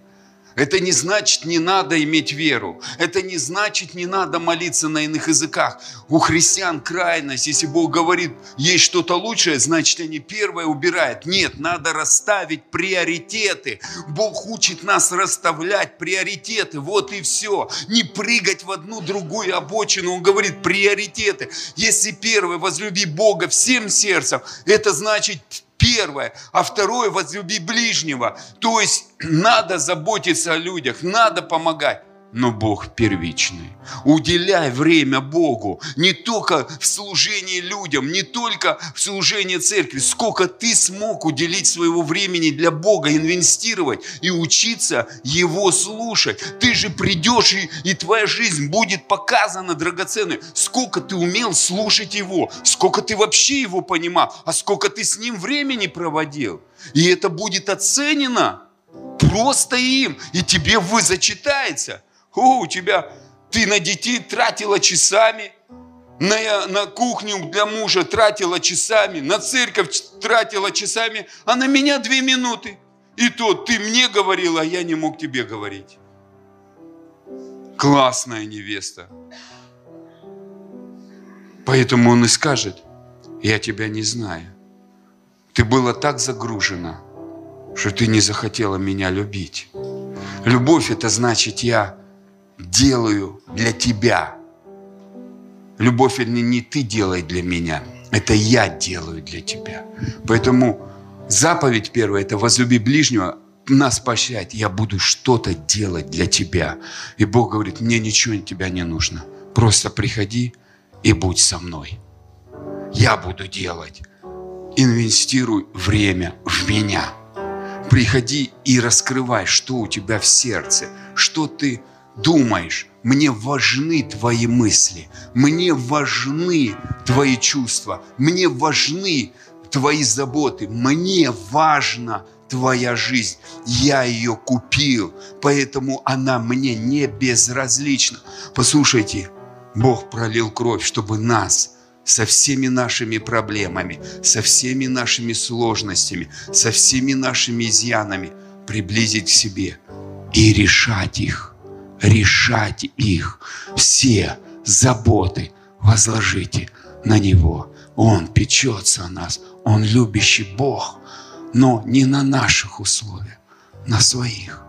Это не значит, не надо иметь веру. Это не значит, не надо молиться на иных языках. У христиан крайность. Если Бог говорит, есть что-то лучшее, значит, они первое убирают. Нет, надо расставить приоритеты. Бог учит нас расставлять приоритеты. Вот и все. Не прыгать в одну другую обочину. Он говорит, приоритеты. Если первое, возлюби Бога всем сердцем, это значит... Первое. А второе, возлюби ближнего. То есть надо заботиться о людях, надо помогать. Но Бог первичный. Уделяй время Богу. Не только в служении людям, не только в служении церкви. Сколько ты смог уделить своего времени для Бога, инвестировать и учиться Его слушать. Ты же придешь, и, и твоя жизнь будет показана драгоценной. Сколько ты умел слушать Его, сколько ты вообще Его понимал, а сколько ты с Ним времени проводил. И это будет оценено просто им. И тебе вы зачитается. О, у тебя, ты на детей тратила часами, на, на кухню для мужа тратила часами, на церковь тратила часами, а на меня две минуты. И то ты мне говорила, а я не мог тебе говорить. Классная невеста. Поэтому он и скажет, я тебя не знаю. Ты была так загружена, что ты не захотела меня любить. Любовь – это значит, я... делаю для тебя. Любовь, это не ты делай для меня, это я делаю для тебя. Поэтому заповедь первая – это возлюби ближнего, нас поощрять. Я буду что-то делать для тебя. И Бог говорит, мне ничего от тебя не нужно. Просто приходи и будь со мной. Я буду делать. Инвестируй время в меня. Приходи и раскрывай, что у тебя в сердце, что ты думаешь, мне важны твои мысли, мне важны твои чувства, мне важны твои заботы, мне важна твоя жизнь. Я ее купил, поэтому она мне не безразлична. Послушайте, Бог пролил кровь, чтобы нас со всеми нашими проблемами, со всеми нашими сложностями, со всеми нашими изъянами приблизить к себе и решать их. Решать их. Все заботы возложите на Него. Он печется о нас. Он любящий Бог. Но не на наших условиях, на своих.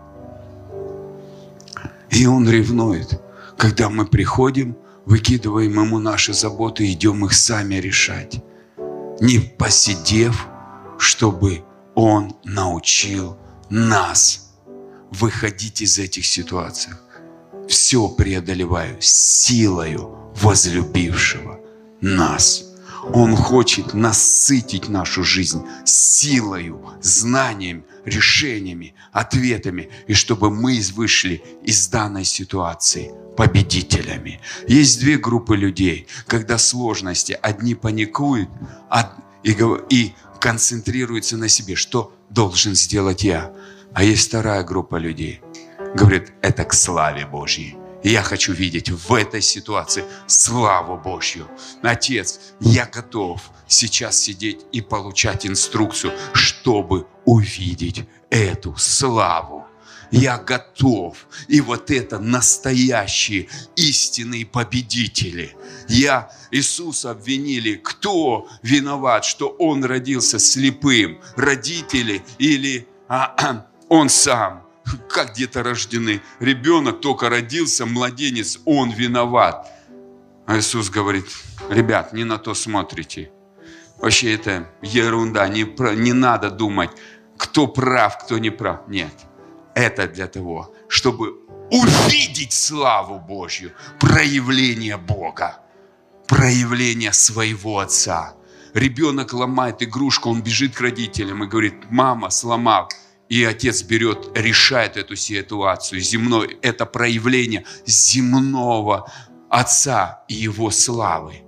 И Он ревнует, когда мы приходим, выкидываем Ему наши заботы, идем их сами решать. Не посидев, чтобы Он научил нас выходить из этих ситуаций. Все преодолеваю силою возлюбившего нас. Он хочет насытить нашу жизнь силою, знанием, решениями, ответами. И чтобы мы вышли из данной ситуации победителями. Есть две группы людей, когда сложности. Одни паникуют и концентрируются на себе. Что должен сделать я? А есть вторая группа людей. Говорит, это к славе Божьей. Я хочу видеть в этой ситуации славу Божью. Отец, я готов сейчас сидеть и получать инструкцию, чтобы увидеть эту славу. Я готов. И вот это настоящие истинные победители. Я, Иисуса обвинили, кто виноват, что Он родился слепым? Родители или а, Он сам? Как где-то рождены. Ребенок только родился, младенец, он виноват. А Иисус говорит, ребят, не на то смотрите. Вообще это ерунда, не, не надо думать, кто прав, кто не прав. Нет, это для того, чтобы увидеть славу Божью, проявление Бога, проявление своего Отца. Ребенок ломает игрушку, он бежит к родителям и говорит, мама, сломал. И Отец берет, решает эту ситуацию земной. Это проявление земного Отца и Его славы.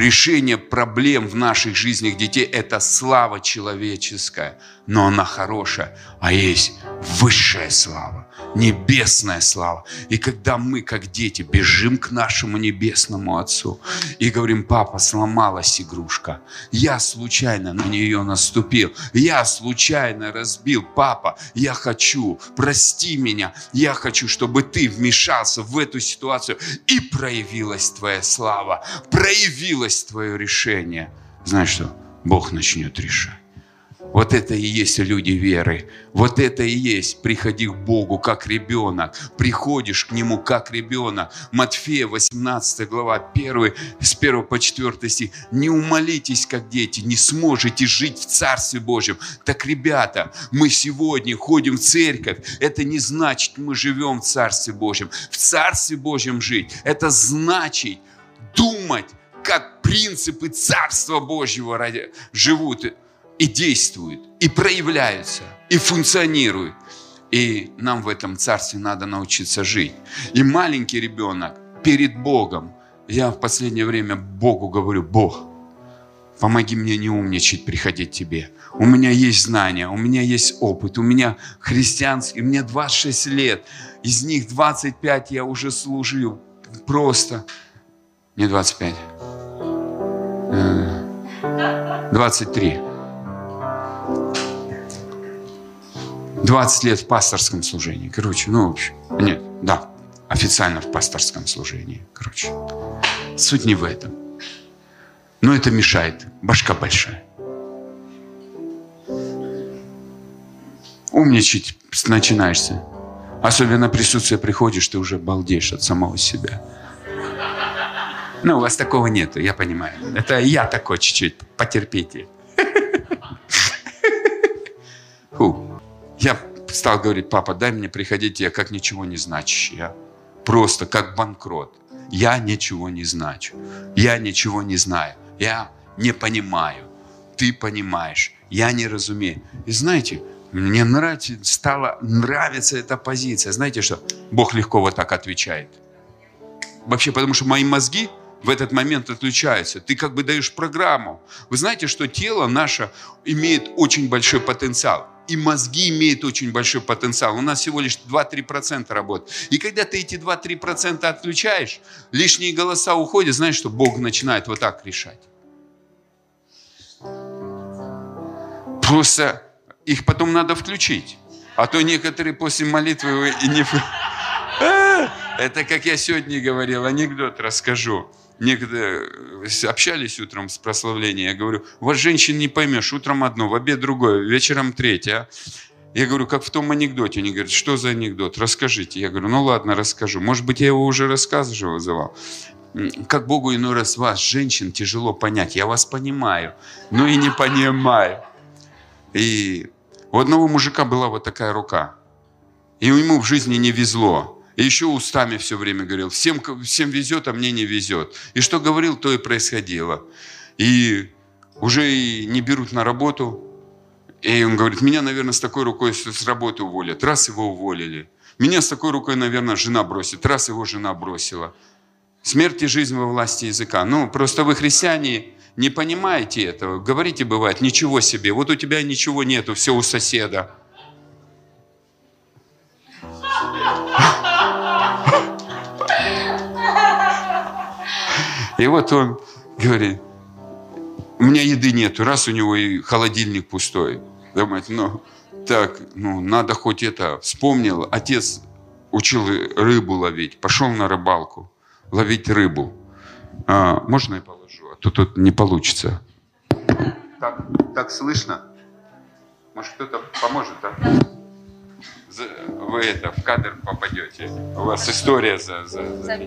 решение проблем в наших жизнях детей – это слава человеческая, но она хорошая, а есть высшая слава, небесная слава. И когда мы, как дети, бежим к нашему небесному Отцу и говорим: папа, сломалась игрушка, я случайно на нее наступил, я случайно разбил, папа, я хочу, прости меня, я хочу, чтобы ты вмешался в эту ситуацию, и проявилась твоя слава, проявилось твое решение. Знаешь что? Бог начнет решать. Вот это и есть люди веры. Вот это и есть. Приходи к Богу, как ребенок. Приходишь к Нему, как ребенок. Матфея восемнадцатая глава, первый, с первого по четвёртый стих. Не умолитесь, как дети, не сможете жить в Царстве Божьем. Так, ребята, мы сегодня ходим в церковь. Это не значит, мы живем в Царстве Божьем. В Царстве Божьем жить — это значит думать, как принципы Царства Божьего ради... живут и действует, и проявляется, и функционирует. И нам в этом царстве надо научиться жить. И маленький ребенок перед Богом. Я в последнее время Богу говорю: Бог, помоги мне не умничать, приходить к Тебе. У меня есть знания, у меня есть опыт, у меня христианский, мне двадцать шесть лет. Из них двадцать пять я уже служил просто. Не двадцать пять. двадцать три. двадцать лет в пасторском служении, короче, ну, в общем, нет, да, официально в пасторском служении, короче. Суть не в этом. Но это мешает, башка большая. Умничать начинаешься. Особенно в присутствие приходишь, ты уже балдеешь от самого себя. Ну, у вас такого нету, я понимаю. Это я такой чуть-чуть, потерпите. Фу. Я стал говорить: папа, дай мне приходить, я как ничего не значащий, я просто как банкрот. Я ничего не значу, я ничего не знаю, я не понимаю, ты понимаешь, я не разумею. И знаете, мне нравится, стала нравиться эта позиция. Знаете что? Бог легко вот так отвечает. Вообще, потому что мои мозги в этот момент отключаются. Ты как бы даешь программу. Вы знаете, что тело наше имеет очень большой потенциал. И мозги имеют очень большой потенциал. У нас всего лишь два-три процента работы. И когда ты эти два-три процента отключаешь, лишние голоса уходят, знаешь, что Бог начинает вот так решать. Просто их потом надо включить. А то некоторые после молитвы и не... Это как я сегодня говорил, анекдот расскажу. Некогда общались утром с прославлением, я говорю: вас, женщин, не поймешь, утром одно, в обед другое, вечером третье. Я говорю: как в том анекдоте. Они говорят: что за анекдот, расскажите. Я говорю: ну ладно, расскажу. Может быть, я его уже рассказывал. Как Богу иной раз вас, женщин, тяжело понять. Я вас понимаю, но и не понимаю. И у одного мужика была вот такая рука. И ему в жизни не везло. И еще устами все время говорил: всем, всем везет, а мне не везет. И что говорил, то и происходило. И уже и не берут на работу. И он говорит: меня, наверное, с такой рукой с работы уволят. Раз, его уволили. Меня с такой рукой, наверное, жена бросит. Раз, его жена бросила. Смерть и жизнь во власти языка. Ну, просто вы, христиане, не понимаете этого. Говорите, бывает: ничего себе. Вот у тебя ничего нету, все у соседа. И вот он говорит: у меня еды нету, раз у него и холодильник пустой. Думает: ну, так, ну, надо хоть это, вспомнил. Отец учил рыбу ловить, пошел на рыбалку ловить рыбу. А, можно я положу? А то тут не получится. Так, так слышно? Может, кто-то поможет? А? Вы это, в кадр попадете. У вас история за... за, за...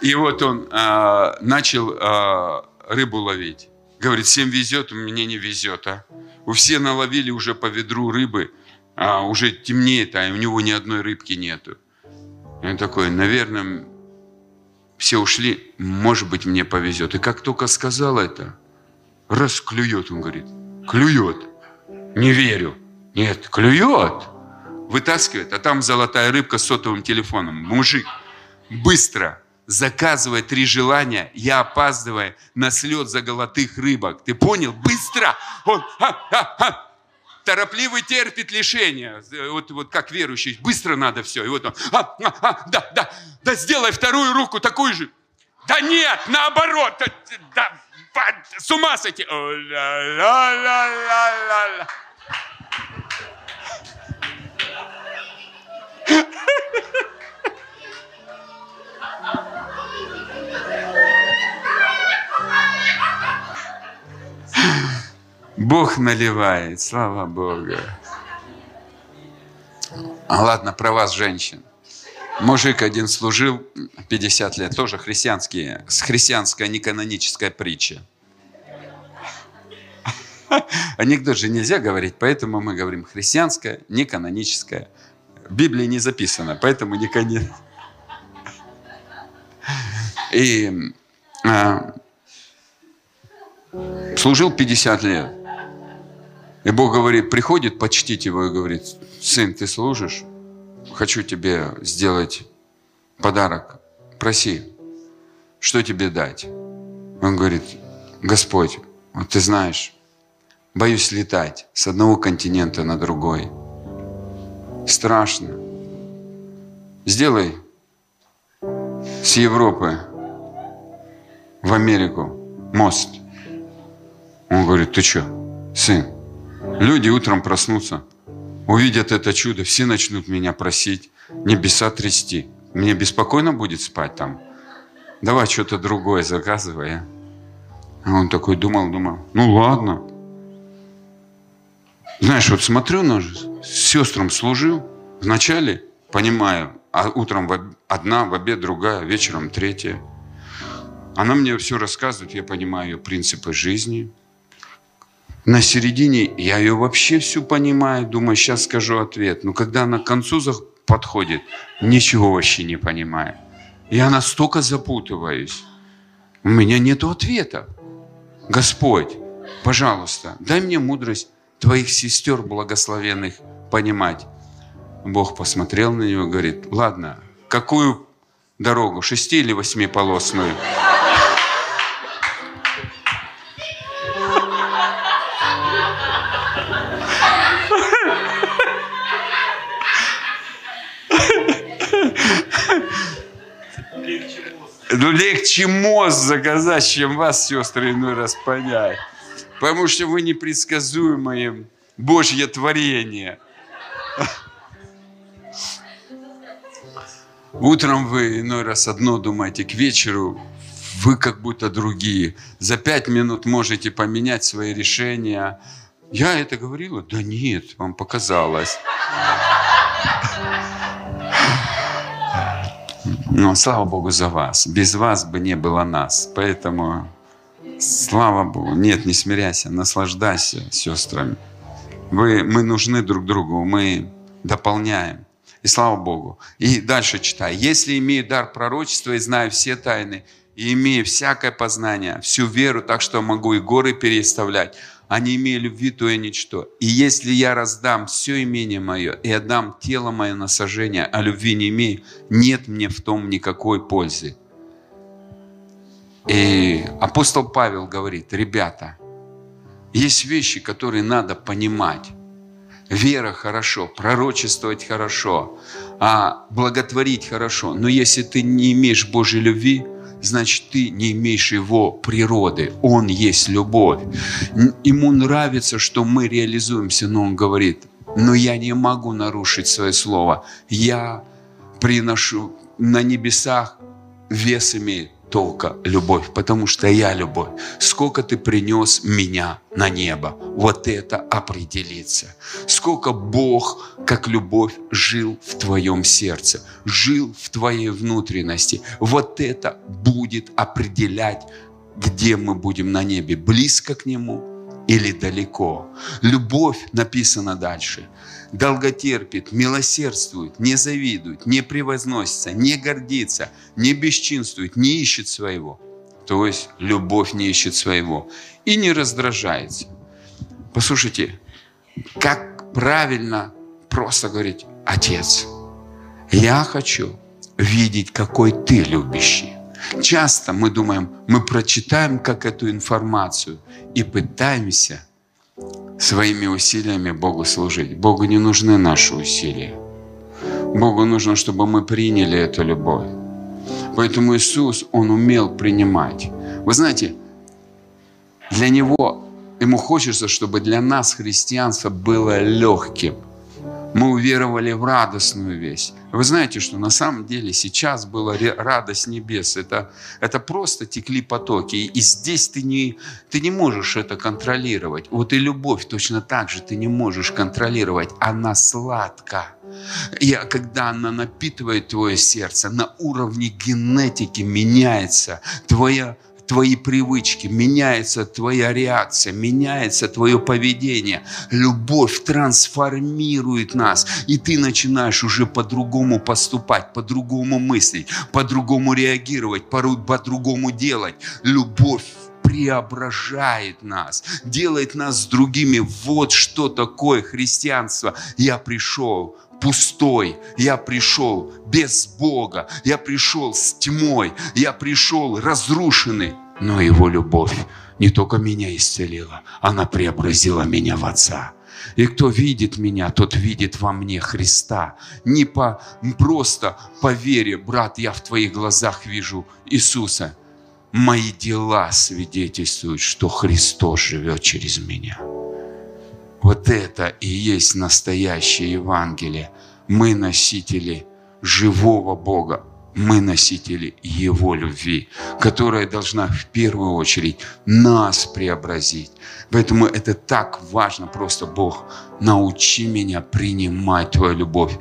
И вот он а, начал а, рыбу ловить. Говорит: всем везет, мне не везет. А? У все наловили уже по ведру рыбы, а уже темнеет, а у него ни одной рыбки нету. И он такой: наверное, все ушли, может быть, мне повезет. И как только сказал это, раз клюет, он говорит: клюет. Не верю. Нет, клюет. Вытаскивает, а там золотая рыбка с сотовым телефоном. Мужик быстро заказывай три желания, я опаздываю на слет за золотых рыбок. Ты понял? Быстро! Он, ха, ха, ха. Торопливый терпит лишение. Вот, вот как верующий. Быстро надо все. И вот он. А, а, а, да, да, да, сделай вторую руку такую же. Да нет, наоборот. Да, да, с ума сойти. О, ля, ля, ля, ля, ля. Бог наливает, слава Богу. А ладно, про вас, женщин. Мужик один служил пятьдесят лет, тоже христианские, христианская неканоническая притча. Анекдот же нельзя говорить, поэтому мы говорим христианская, неканоническая. В Библии не записано, поэтому не конец. И а, служил пятьдесят лет. И Бог говорит, приходит, почтить его и говорит, сын, ты служишь? Хочу тебе сделать подарок. Проси, что тебе дать? Он говорит, Господь, вот ты знаешь, боюсь летать с одного континента на другой. Страшно. Сделай с Европы в Америку мост. Он говорит, ты что, сын? Люди утром проснутся, увидят это чудо, все начнут меня просить, небеса трясти. Мне беспокойно будет спать там? Давай что-то другое заказывай. А он такой думал, думал, ну ладно. Знаешь, вот смотрю, ну, с сестрам служил, вначале понимаю, а утром одна, в обед другая, вечером третья. Она мне все рассказывает, я понимаю ее принципы жизни. На середине я ее вообще всю понимаю, думаю, сейчас скажу ответ. Но когда она к концу подходит, ничего вообще не понимаю. Я настолько запутываюсь. У меня нет ответа. Господь, пожалуйста, дай мне мудрость твоих сестер благословенных понимать. Бог посмотрел на нее и говорит, ладно, какую дорогу, шести- или восьмиполосную? Ну, легче мост заказать, чем вас, сестры, иной раз понять. Потому что вы непредсказуемые, Божье творение. Утром вы иной раз одно думаете, к вечеру вы как будто другие. За пять минут можете поменять свои решения. Я это говорила? Да нет, вам показалось. Но слава Богу за вас. Без вас бы не было нас. Поэтому слава Богу. Нет, не смиряйся, наслаждайся сестрами. Вы, мы нужны друг другу, мы дополняем. И слава Богу. И дальше читай. «Если имею дар пророчества и знаю все тайны, и имею всякое познание, всю веру, так что могу и горы переставлять, а не имею любви, то и ничто. И если я раздам все имение мое и отдам тело мое на сожжение, а любви не имею, нет мне в том никакой пользы». И апостол Павел говорит, ребята, есть вещи, которые надо понимать. Вера хорошо, пророчествовать хорошо, а благотворить хорошо. Но если ты не имеешь Божьей любви, значит, ты не имеешь его природы. Он есть любовь. Ему нравится, что мы реализуемся, но он говорит, но я не могу нарушить свое слово. Я приношу на небесах вес имеет только любовь, потому что я любовь. Сколько ты принес меня на небо? Вот это определится. Сколько Бог, как любовь, жил в твоем сердце, жил в твоей внутренности. Вот это будет определять, где мы будем на небе, близко к Нему или далеко. Любовь, написано дальше, долготерпит, милосердствует, не завидует, не превозносится, не гордится, не бесчинствует, не ищет своего. То есть любовь не ищет своего. И не раздражается. Послушайте, как правильно просто говорить, Отец, я хочу, видеть, какой ты любящий. Часто мы думаем, мы прочитаем как эту информацию и пытаемся своими усилиями Богу служить. Богу не нужны наши усилия. Богу нужно, чтобы мы приняли эту любовь. Поэтому Иисус, Он умел принимать. Вы знаете, для Него, Ему хочется, чтобы для нас христианство было легким. Мы уверовали в радостную весть. Вы знаете, что на самом деле сейчас была радость небес. Это, это просто текли потоки. И здесь ты не, ты не можешь это контролировать. Вот и любовь точно так же ты не можешь контролировать. Она сладка. И когда она напитывает твое сердце, на уровне генетики меняется твоя твои привычки, меняется твоя реакция, меняется твое поведение. Любовь трансформирует нас, и ты начинаешь уже по-другому поступать, по-другому мыслить, по-другому реагировать, по-другому делать. Любовь преображает нас, делает нас с другими. Вот что такое христианство. Я пришел пустой, я пришел без Бога, я пришел с тьмой, я пришел разрушенный. Но Его любовь не только меня исцелила, она преобразила меня в Отца. И кто видит меня, тот видит во мне Христа. Не по, просто по вере, брат, я в твоих глазах вижу Иисуса. Мои дела свидетельствуют, что Христос живет через меня. Вот это и есть настоящее Евангелие. Мы носители живого Бога. Мы носители Его любви, которая должна в первую очередь нас преобразить. Поэтому это так важно. Просто, Бог, научи меня принимать Твою любовь,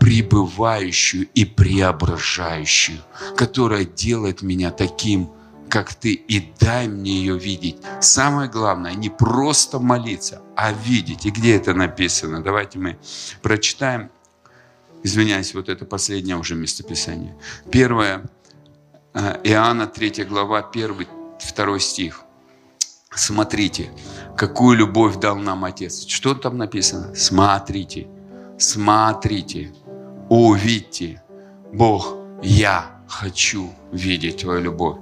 пребывающую и преображающую, которая делает меня таким, как Ты, и дай мне ее видеть. Самое главное, не просто молиться, а видеть. И где это написано? Давайте мы прочитаем, извиняюсь, вот это последнее уже местописание. первое Иоанна, третья глава, первый-второй стих. Смотрите, какую любовь дал нам Отец. Что там написано? Смотрите, смотрите, увидьте. Бог, я хочу видеть Твою любовь.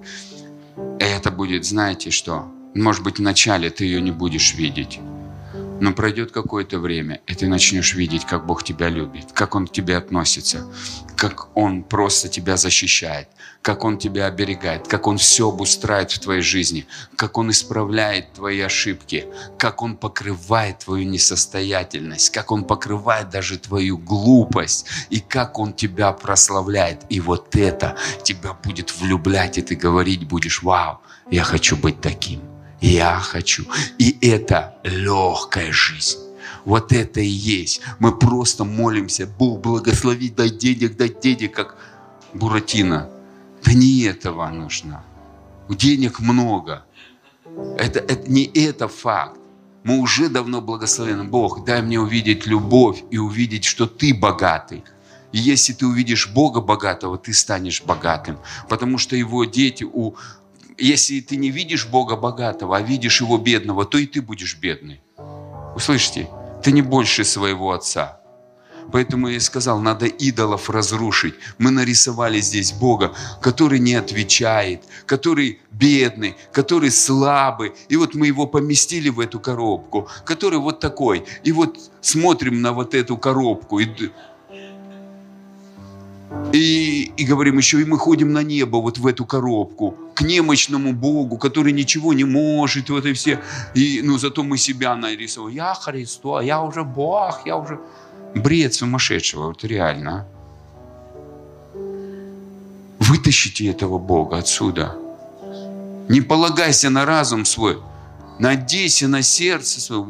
Это будет, знаете что, может быть, вначале ты ее не будешь видеть, но пройдет какое-то время, и ты начнешь видеть, как Бог тебя любит, как Он к тебе относится, как Он просто тебя защищает, как Он тебя оберегает, как Он все обустраивает в твоей жизни, как Он исправляет твои ошибки, как Он покрывает твою несостоятельность, как Он покрывает даже твою глупость, и как Он тебя прославляет. И вот это тебя будет влюблять, и ты говорить будешь: «Вау, я хочу быть таким. Я хочу». И это легкая жизнь. Вот это и есть. Мы просто молимся: «Бог, благослови, дай денег, дай денег», как Буратино. Да не этого нужно. Денег много. Это, это не это факт. Мы уже давно благословены. Бог, дай мне увидеть любовь и увидеть, что Ты богатый. И если ты увидишь Бога богатого, ты станешь богатым. Потому что Его дети у... Если ты не видишь Бога богатого, а видишь Его бедного, то и ты будешь бедный. Услышите, ты не больше своего отца. Поэтому я и сказал, надо идолов разрушить. Мы нарисовали здесь Бога, который не отвечает, который бедный, который слабый. И вот мы Его поместили в эту коробку, который вот такой. И вот смотрим на вот эту коробку и... И, и говорим еще, и мы ходим на небо, вот в эту коробку, к немощному Богу, который ничего не может, вот и все. И, ну, зато мы себя нарисовали. Я Христос, я уже Бог, я уже... Бред сумасшедшего, вот реально. Вытащите этого Бога отсюда. Не полагайся на разум свой, надейся на сердце свое,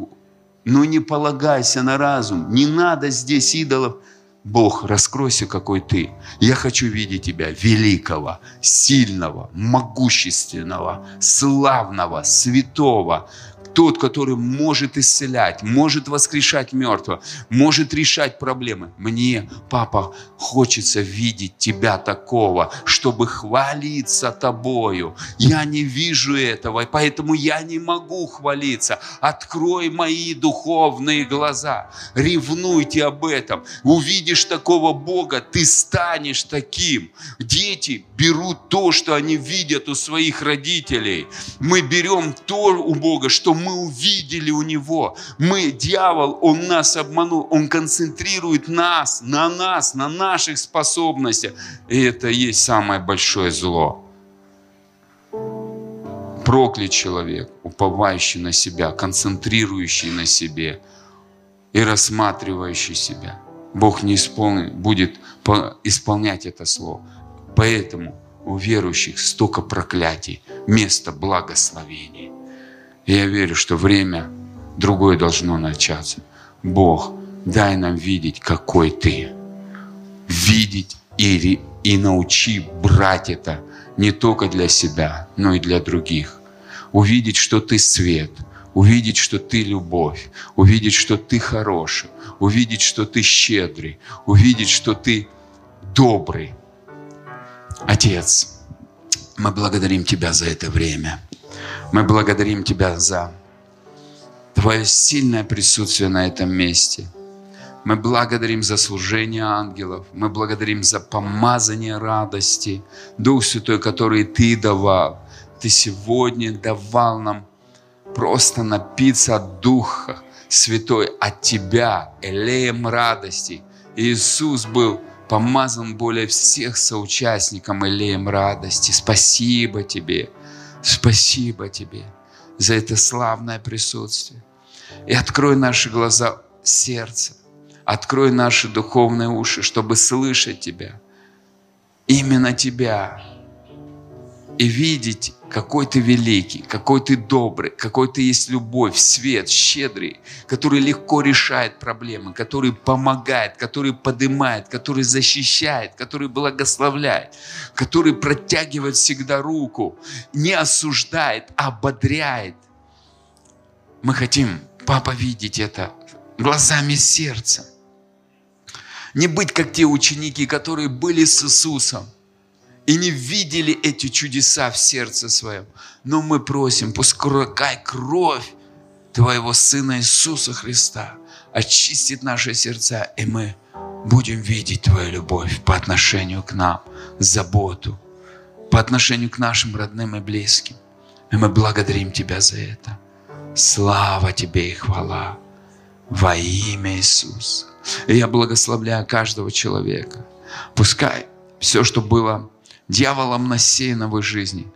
но не полагайся на разум. Не надо здесь идолов. Бог, раскройся, какой Ты. Я хочу видеть Тебя великого, сильного, могущественного, славного, святого, тот, который может исцелять, может воскрешать мертвого, может решать проблемы. Мне, папа, хочется видеть тебя такого, чтобы хвалиться тобою. Я не вижу этого, поэтому я не могу хвалиться. Открой мои духовные глаза, ревнуйте об этом. Увидишь такого Бога, ты станешь таким. Дети берут то, что они видят у своих родителей. Мы берем то у Бога, что мы увидели у Него. Мы, дьявол, он нас обманул, он концентрирует нас, на нас, на наших способностях. И это и есть самое большое зло. Проклят человек, уповающий на себя, концентрирующий на себе и рассматривающий себя. Бог не исполнит, будет исполнять это слово. Поэтому у верующих столько проклятий, вместо благословений. И я верю, что время другое должно начаться. Бог, дай нам видеть, какой Ты. Видеть и, и научи брать это не только для себя, но и для других. Увидеть, что Ты свет. Увидеть, что Ты любовь. Увидеть, что Ты хороший. Увидеть, что Ты щедрый. Увидеть, что Ты добрый. Отец, мы благодарим Тебя за это время. Мы благодарим Тебя за Твое сильное присутствие на этом месте. Мы благодарим за служение ангелов. Мы благодарим за помазание радости. Дух Святой, который Ты давал. Ты сегодня давал нам просто напиться от Духа Святой, от Тебя, элеем радости. Иисус был помазан более всех соучастником элеем радости. Спасибо Тебе. Спасибо Тебе за это славное присутствие. И открой наши глаза, сердце. Открой наши духовные уши, чтобы слышать Тебя. Именно Тебя. И видеть, какой Ты великий, какой Ты добрый, какой Ты есть любовь, свет, щедрый, который легко решает проблемы, который помогает, который поднимает, который защищает, который благословляет, который протягивает всегда руку, не осуждает, а ободряет. Мы хотим, папа, видеть это глазами сердца. Не быть как те ученики, которые были с Иисусом, и не видели эти чудеса в сердце своем. Но мы просим, пускай кровь Твоего Сына Иисуса Христа очистит наши сердца, и мы будем видеть Твою любовь по отношению к нам, заботу, по отношению к нашим родным и близким. И мы благодарим Тебя за это. Слава Тебе и хвала во имя Иисуса. И я благословляю каждого человека. Пускай все, что было дьяволом насеяно в их жизни,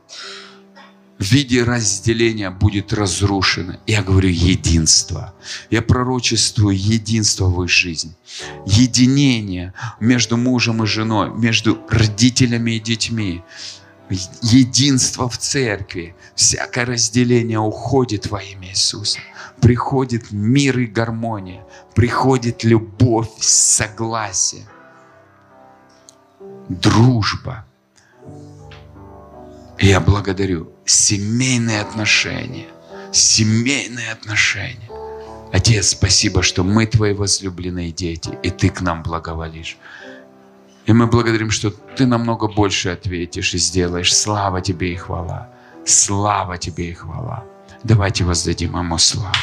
в виде разделения будет разрушено. Я говорю единство. Я пророчествую единство в их жизни. Единение между мужем и женой, между родителями и детьми. Единство в церкви. Всякое разделение уходит во имя Иисуса. Приходит мир и гармония. Приходит любовь, согласие, дружба. Я благодарю семейные отношения, семейные отношения. Отец, спасибо, что мы Твои возлюбленные дети, и Ты к нам благоволишь. И мы благодарим, что Ты намного больше ответишь и сделаешь. Слава Тебе и хвала. Слава Тебе и хвала. Давайте воздадим Ему славу.